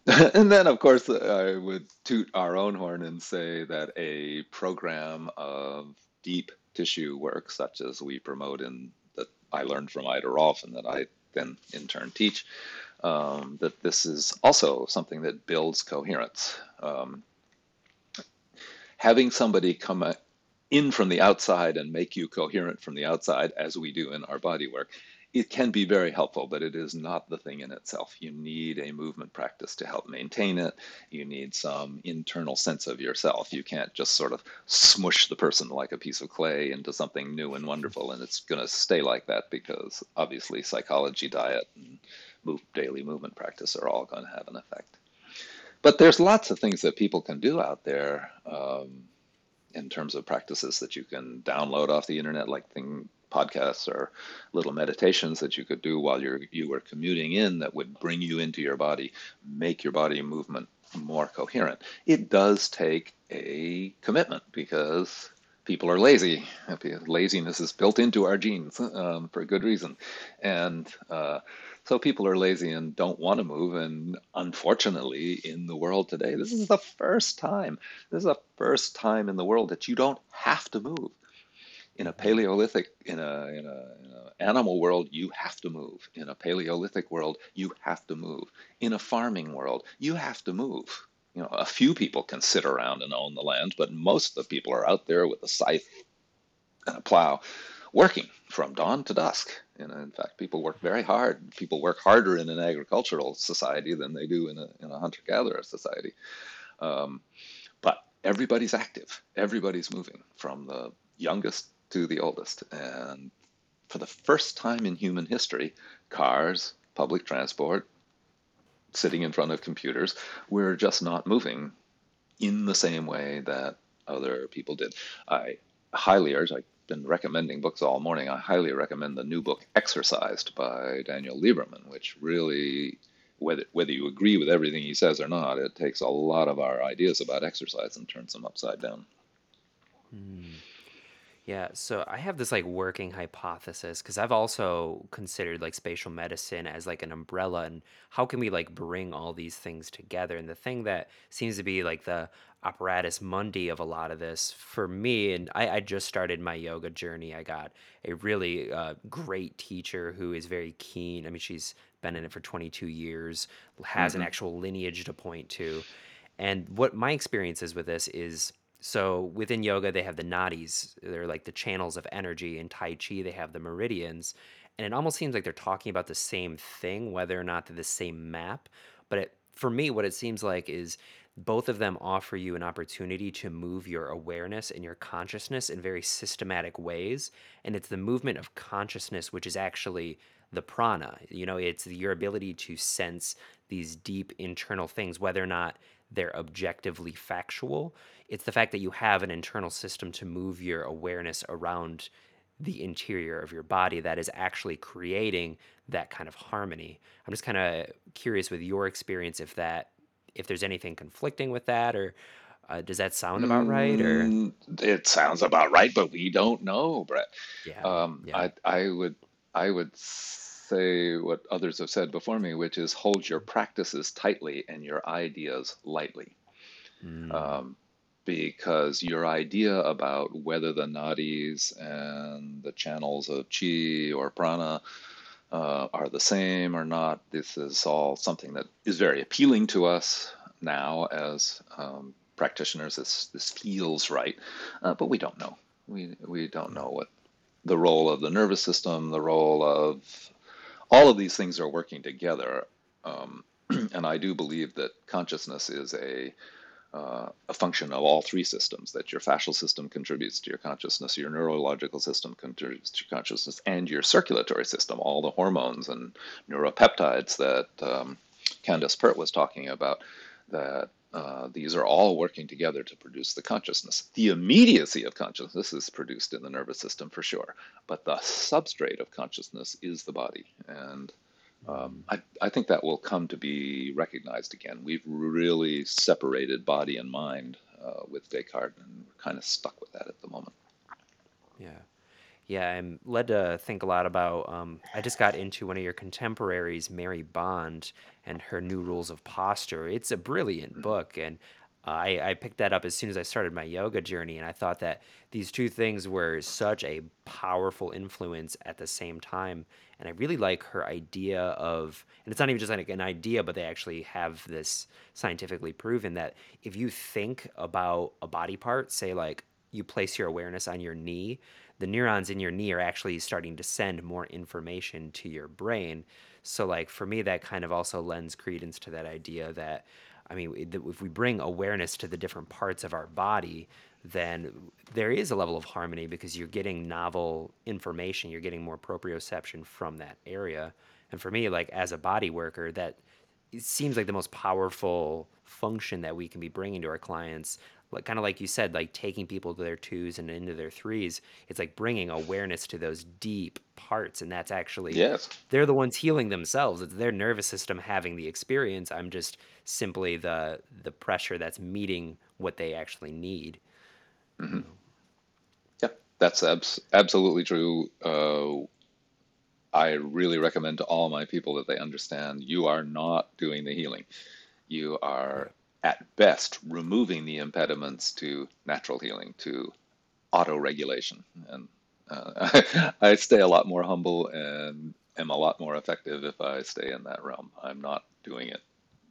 and then, of course, I would toot our own horn and say that a program of deep tissue work, such as we promote and that I learned from Ida Rolf and that I then in turn teach, that this is also something that builds coherence. Having somebody come in from the outside and make you coherent from the outside, as we do in our body work, it can be very helpful, but it is not the thing in itself. You need a movement practice to help maintain it. You need some internal sense of yourself. You can't just sort of smush the person like a piece of clay into something new and wonderful, and it's going to stay like that because obviously psychology, diet, and daily movement practice are all going to have an effect. But there's lots of things that people can do out there in terms of practices that you can download off the internet, like things, podcasts or little meditations that you could do while you were commuting in that would bring you into your body, make your body movement more coherent. It does take a commitment because people are lazy. Laziness is built into our genes for good reason. And so people are lazy and don't want to move. And unfortunately, in the world today, this is the first time in the world that you don't have to move. In a Paleolithic, in a animal world, you have to move. In a Paleolithic world, you have to move. In a farming world, you have to move. You know, a few people can sit around and own the land, but most of the people are out there with a scythe and a plow, working from dawn to dusk. And in fact, people work very hard. People work harder in an agricultural society than they do in a hunter-gatherer society. But everybody's active. Everybody's moving, from the youngest to the oldest. And for the first time in human history, cars, public transport, sitting in front of computers, we're just not moving in the same way that other people did. I've been recommending books all morning. I highly recommend the new book, Exercised, by Daniel Lieberman, which really, whether you agree with everything he says or not, it takes a lot of our ideas about exercise and turns them upside down. Mm. Yeah, so I have this working hypothesis, because I've also considered spatial medicine as an umbrella, and how can we bring all these things together? And the thing that seems to be the apparatus mundi of a lot of this for me, and I just started my yoga journey. I got a really great teacher who is very keen. I mean, she's been in it for 22 years, has an actual lineage to point to. And what my experience is with this is, so within yoga, they have the nadis. They're the channels of energy. In Tai Chi, they have the meridians. And it almost seems like they're talking about the same thing, whether or not they're the same map. But it for me, what it seems like is both of them offer you an opportunity to move your awareness and your consciousness in very systematic ways. And it's the movement of consciousness, which is actually the prana. You know, it's your ability to sense these deep internal things, whether or not they're objectively factual. It's the fact that you have an internal system to move your awareness around the interior of your body that is actually creating that kind of harmony. I'm just kind of curious with your experience if there's anything conflicting with that, or does that sound about right? Or it sounds about right, but we don't know, Brett. Yeah. I would say what others have said before me, which is hold your practices tightly and your ideas lightly, because your idea about whether the nadis and the channels of chi or prana are the same or not, this is all something that is very appealing to us now as practitioners. This feels right, but we don't know. We don't know what the role of the nervous system, the role of all of these things are working together. And I do believe that consciousness is a function of all three systems, that your fascial system contributes to your consciousness, your neurological system contributes to your consciousness, and your circulatory system, all the hormones and neuropeptides that Candace Pert was talking about, that these are all working together to produce the consciousness. The immediacy of consciousness is produced in the nervous system for sure, but the substrate of consciousness is the body. And I think that will come to be recognized again. We've really separated body and mind with Descartes, and we're kind of stuck with that at the moment. Yeah, I'm led to think a lot about, I just got into one of your contemporaries, Mary Bond, and her New Rules of Posture. It's a brilliant book, and I picked that up as soon as I started my yoga journey, and I thought that these two things were such a powerful influence at the same time. And I really like her idea of, and it's not even just like an idea, but they actually have this scientifically proven that if you think about a body part, say like you place your awareness on your knee, the neurons in your knee are actually starting to send more information to your brain. So like for me, that kind of also lends credence to that idea that, I mean, if we bring awareness to the different parts of our body, then there is a level of harmony because you're getting novel information, you're getting more proprioception from that area. And for me, like as a body worker, that it seems like the most powerful function that we can be bringing to our clients. Like, kind of like you said, like taking people to their twos and into their threes, it's like bringing awareness to those deep parts. And that's actually, yes, they're the ones healing themselves. It's their nervous system having the experience. I'm just simply the pressure that's meeting what they actually need. Mm-hmm. Yeah, that's absolutely true. I really recommend to all my people that they understand you are not doing the healing. You are at best removing the impediments to natural healing, to auto-regulation. And I stay a lot more humble and am a lot more effective if I stay in that realm. I'm not doing it.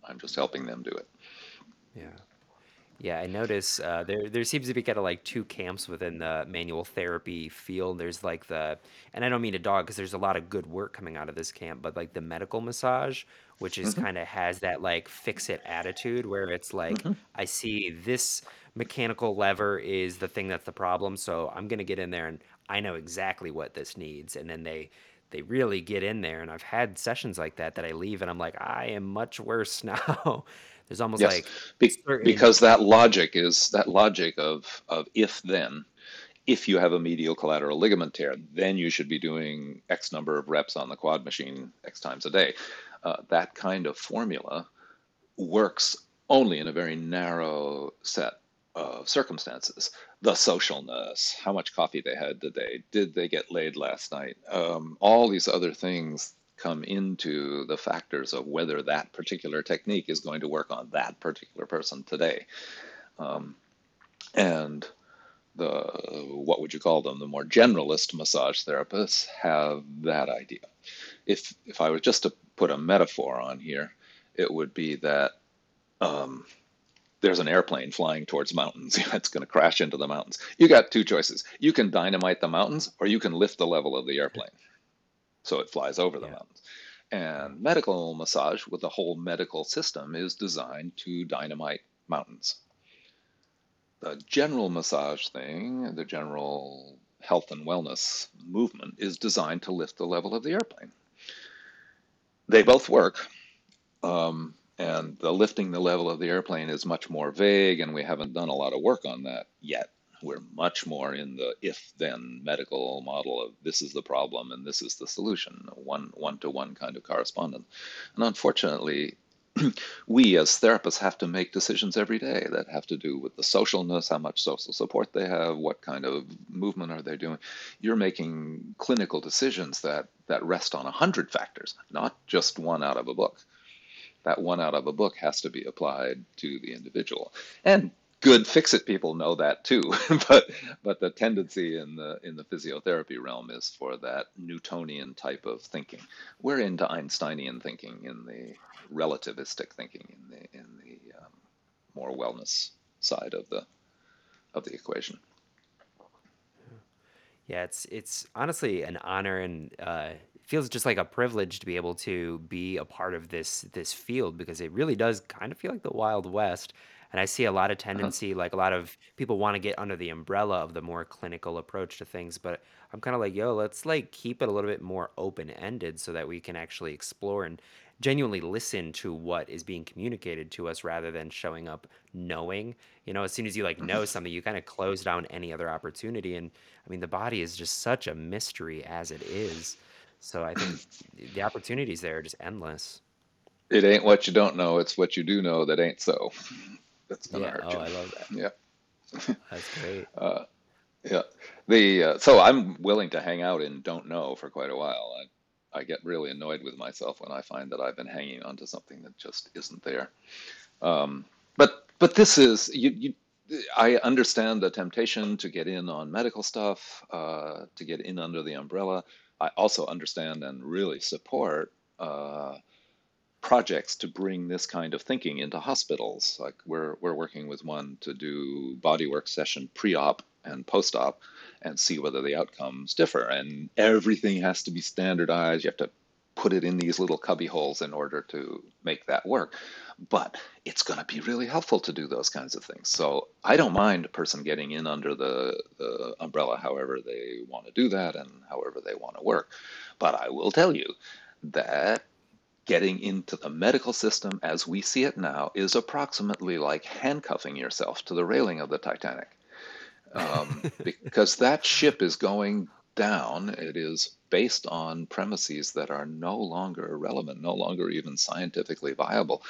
I'm just helping them do it. Yeah, I notice there seems to be kind of like two camps within the manual therapy field. There's like and I don't mean a dog because there's a lot of good work coming out of this camp, but like the medical massage, which is kind of has that like fix it attitude where it's like, I see this mechanical lever is the thing that's the problem. So I'm going to get in there and I know exactly what this needs. And then they really get in there. And I've had sessions like that I leave and I'm like, I am much worse now. There's almost like because that logic of if then, if you have a medial collateral ligament tear, then you should be doing X number of reps on the quad machine X times a day. That kind of formula works only in a very narrow set of circumstances. The socialness, how much coffee they had today, did they get laid last night? All these other things come into the factors of whether that particular technique is going to work on that particular person today. And what would you call them, the more generalist massage therapists have that idea. If I were just to put a metaphor on here, it would be that there's an airplane flying towards mountains. It's going to crash into the mountains. You got two choices. You can dynamite the mountains or you can lift the level of the airplane so it flies over the mountains. And medical massage, with the whole medical system, is designed to dynamite mountains. The general massage thing, the general health and wellness movement, is designed to lift the level of the airplane. They both work, and the lifting the level of the airplane is much more vague, and we haven't done a lot of work on that yet. We're much more in the if-then medical model of this is the problem and this is the solution, one-to-one kind of correspondence. And unfortunately, we as therapists have to make decisions every day that have to do with the socialness, how much social support they have, what kind of movement are they doing. You're making clinical decisions that rest on 100 factors, not just one out of a book. That one out of a book has to be applied to the individual. And good fix-it people know that too, but the tendency in the physiotherapy realm is for that Newtonian type of thinking. We're into Einsteinian thinking, in the relativistic thinking, in the more wellness side of the equation. Yeah, it's honestly an honor, and it feels just like a privilege to be able to be a part of this field, because it really does kind of feel like the Wild West. And I see a lot of tendency, like a lot of people want to get under the umbrella of the more clinical approach to things, but I'm kind of like, yo, let's like keep it a little bit more open-ended so that we can actually explore and genuinely listen to what is being communicated to us, rather than showing up knowing. You know, as soon as you like know something, you kind of close down any other opportunity. And I mean, the body is just such a mystery as it is. So I think the opportunities there are just endless. It ain't what you don't know, it's what you do know that ain't so. That's been our job. I love that. Yeah, that's great. Yeah, so I'm willing to hang out in don't know for quite a while. I get really annoyed with myself when I find that I've been hanging on to something that just isn't there. But this is I understand the temptation to get in on medical stuff, to get in under the umbrella. I also understand and really support projects to bring this kind of thinking into hospitals. Like we're working with one to do bodywork session pre-op and post-op and see whether the outcomes differ. And everything has to be standardized. You have to put it in these little cubby holes in order to make that work. But it's going to be really helpful to do those kinds of things. So I don't mind a person getting in under the umbrella however they want to do that and however they want to work. But I will tell you that getting into the medical system as we see it now is approximately like handcuffing yourself to the railing of the Titanic, because that ship is going down. It is based on premises that are no longer relevant, no longer even scientifically viable,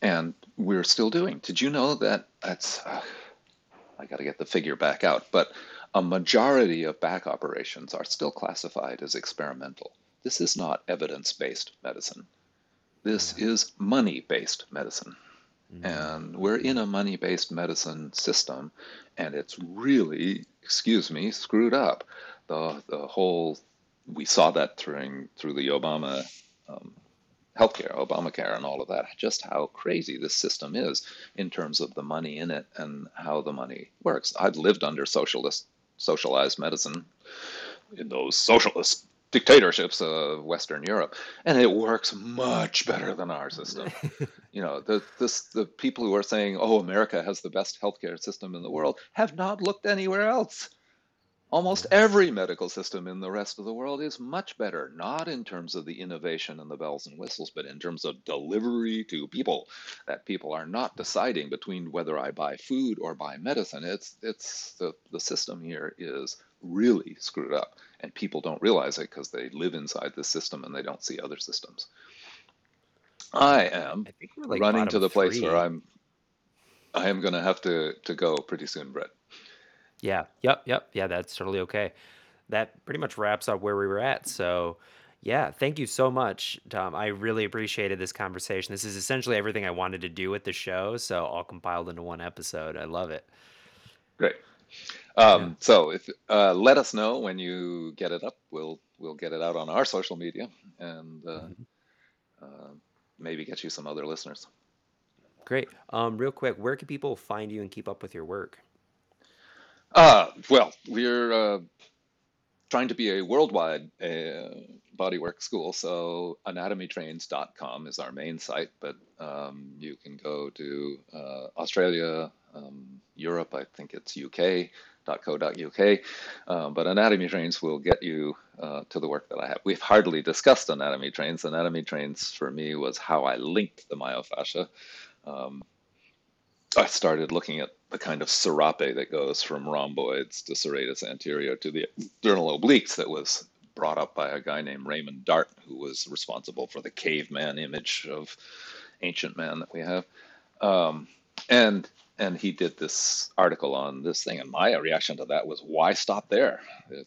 and we're still doing. Did you know that I got to get the figure back out, but a majority of back operations are still classified as experimental. This is not evidence-based medicine. This is money-based medicine. Mm-hmm. And we're in a money-based medicine system, and it's really, excuse me, screwed up. The whole, we saw that through the Obama healthcare, Obamacare and all of that, just how crazy this system is in terms of the money in it and how the money works. I've lived under socialized medicine in those socialist dictatorships of Western Europe, and it works much better than our system. You know, the people who are saying, "Oh, America has the best healthcare system in the world," have not looked anywhere else. Almost every medical system in the rest of the world is much better, not in terms of the innovation and the bells and whistles, but in terms of delivery to people. That people are not deciding between whether I buy food or buy medicine. It's the system here is really screwed up, and people don't realize it because they live inside the system and they don't see other systems. I think we're like running to the place where I am going to have to go pretty soon, Brett. Yeah. Yep. Yeah, that's totally okay. That pretty much wraps up where we were at. So yeah, thank you so much, Tom. I really appreciated this conversation. This is essentially everything I wanted to do with the show, so all compiled into one episode. I love it. Great. So if let us know when you get it up, we'll get it out on our social media and maybe get you some other listeners. Great. Real quick, where can people find you and keep up with your work? Well, we're trying to be a worldwide bodywork school, so anatomytrains.com is our main site, but you can go to Australia, Europe, I think it's UK.co.uk, but Anatomy Trains will get you to the work that I have. We've hardly discussed Anatomy Trains. Anatomy Trains for me was how I linked the myofascia. I started looking at the kind of serape that goes from rhomboids to serratus anterior to the external obliques that was brought up by a guy named Raymond Dart, who was responsible for the caveman image of ancient man that we have. And he did this article on this thing, and my reaction to that was, why stop there?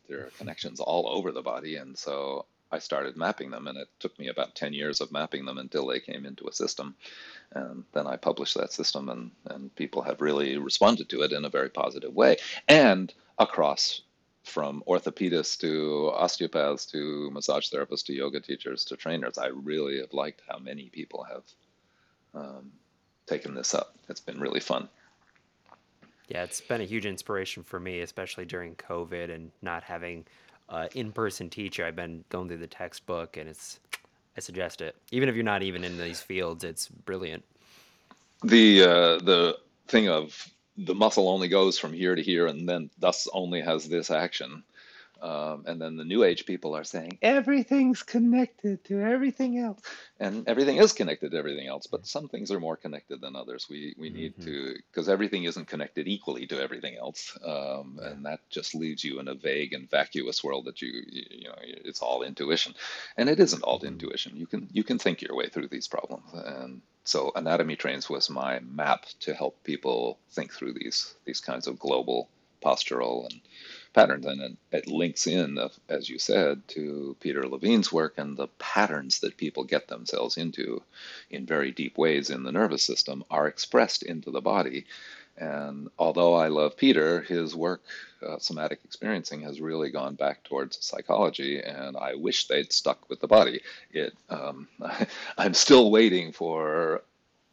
There are connections all over the body, and so I started mapping them, and it took me about 10 years of mapping them until they came into a system. And then I published that system, and people have really responded to it in a very positive way. And across from orthopedists to osteopaths to massage therapists to yoga teachers to trainers, I really have liked how many people have taken this up. It's been really fun. Yeah, it's been a huge inspiration for me, especially during COVID and not having in-person teacher. I've been going through the textbook, and I suggest it. Even if you're not even in these fields, it's brilliant. The thing of the muscle only goes from here to here, and then thus only has this action. And then the new age people are saying, everything's connected to everything else. And everything is connected to everything else, but some things are more connected than others. We need to, because everything isn't connected equally to everything else. And that just leaves you in a vague and vacuous world that you know, it's all intuition. And it isn't all intuition. You can think your way through these problems. And so Anatomy Trains was my map to help people think through these kinds of global postural and patterns, and it links in, as you said, to Peter Levine's work and the patterns that people get themselves into in very deep ways in the nervous system are expressed into the body. And although I love Peter, his work, Somatic Experiencing, has really gone back towards psychology, and I wish they'd stuck with the body. I'm still waiting for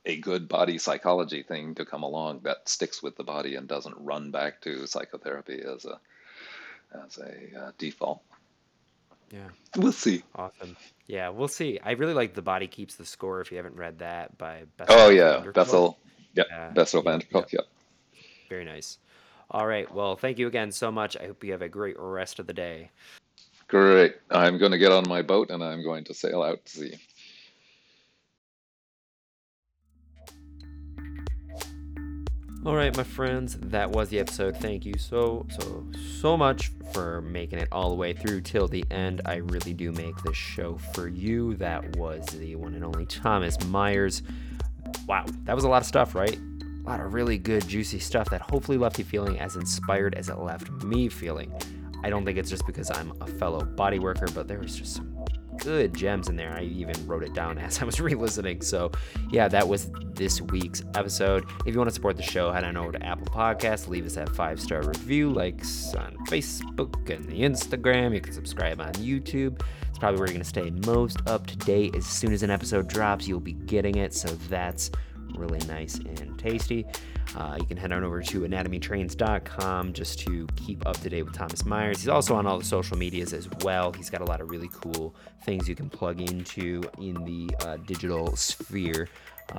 a good body psychology thing to come along that sticks with the body and doesn't run back to psychotherapy as a default. Yeah. We'll see. Awesome. Yeah, we'll see. I really like The Body Keeps the Score, if you haven't read that, by Bessel. Oh, yeah. Bessel. Yep. Bessel van der Kolk. Yep. Very nice. All right. Well, thank you again so much. I hope you have a great rest of the day. Great. I'm going to get on my boat, and I'm going to sail out to sea. All right, my friends, that was the episode. Thank you so much for making it all the way through till the end. I really do make this show for you. That was the one and only Tom Myers. Wow, that was a lot of stuff, right? A lot of really good, juicy stuff that hopefully left you feeling as inspired as it left me feeling. I don't think it's just because I'm a fellow body worker, but there was just some good gems in there. I even wrote it down as I was re-listening. So yeah, that was this week's episode. If you want to support the show, head on over to Apple Podcasts, leave us that 5-star review, likes on Facebook and the Instagram. You can subscribe on YouTube. It's probably where you're going to stay most up to date. As soon as an episode drops, you'll be getting it. So that's really nice and tasty. You can head on over to anatomytrains.com just to keep up to date with Tom Myers. He's also on all the social medias as well. He's got a lot of really cool things you can plug into in the digital sphere.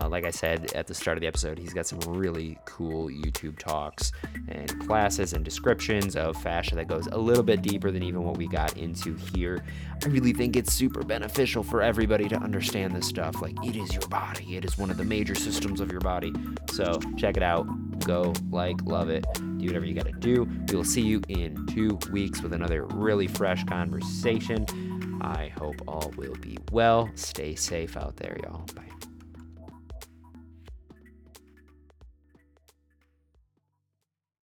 Like I said at the start of the episode, he's got some really cool YouTube talks and classes and descriptions of fascia that goes a little bit deeper than even what we got into here. I really think it's super beneficial for everybody to understand this stuff. Like, it is your body. It is one of the major systems of your body. So check it out. Go, like, love it. Do whatever you got to do. We will see you in 2 weeks with another really fresh conversation. I hope all will be well. Stay safe out there, y'all. Bye.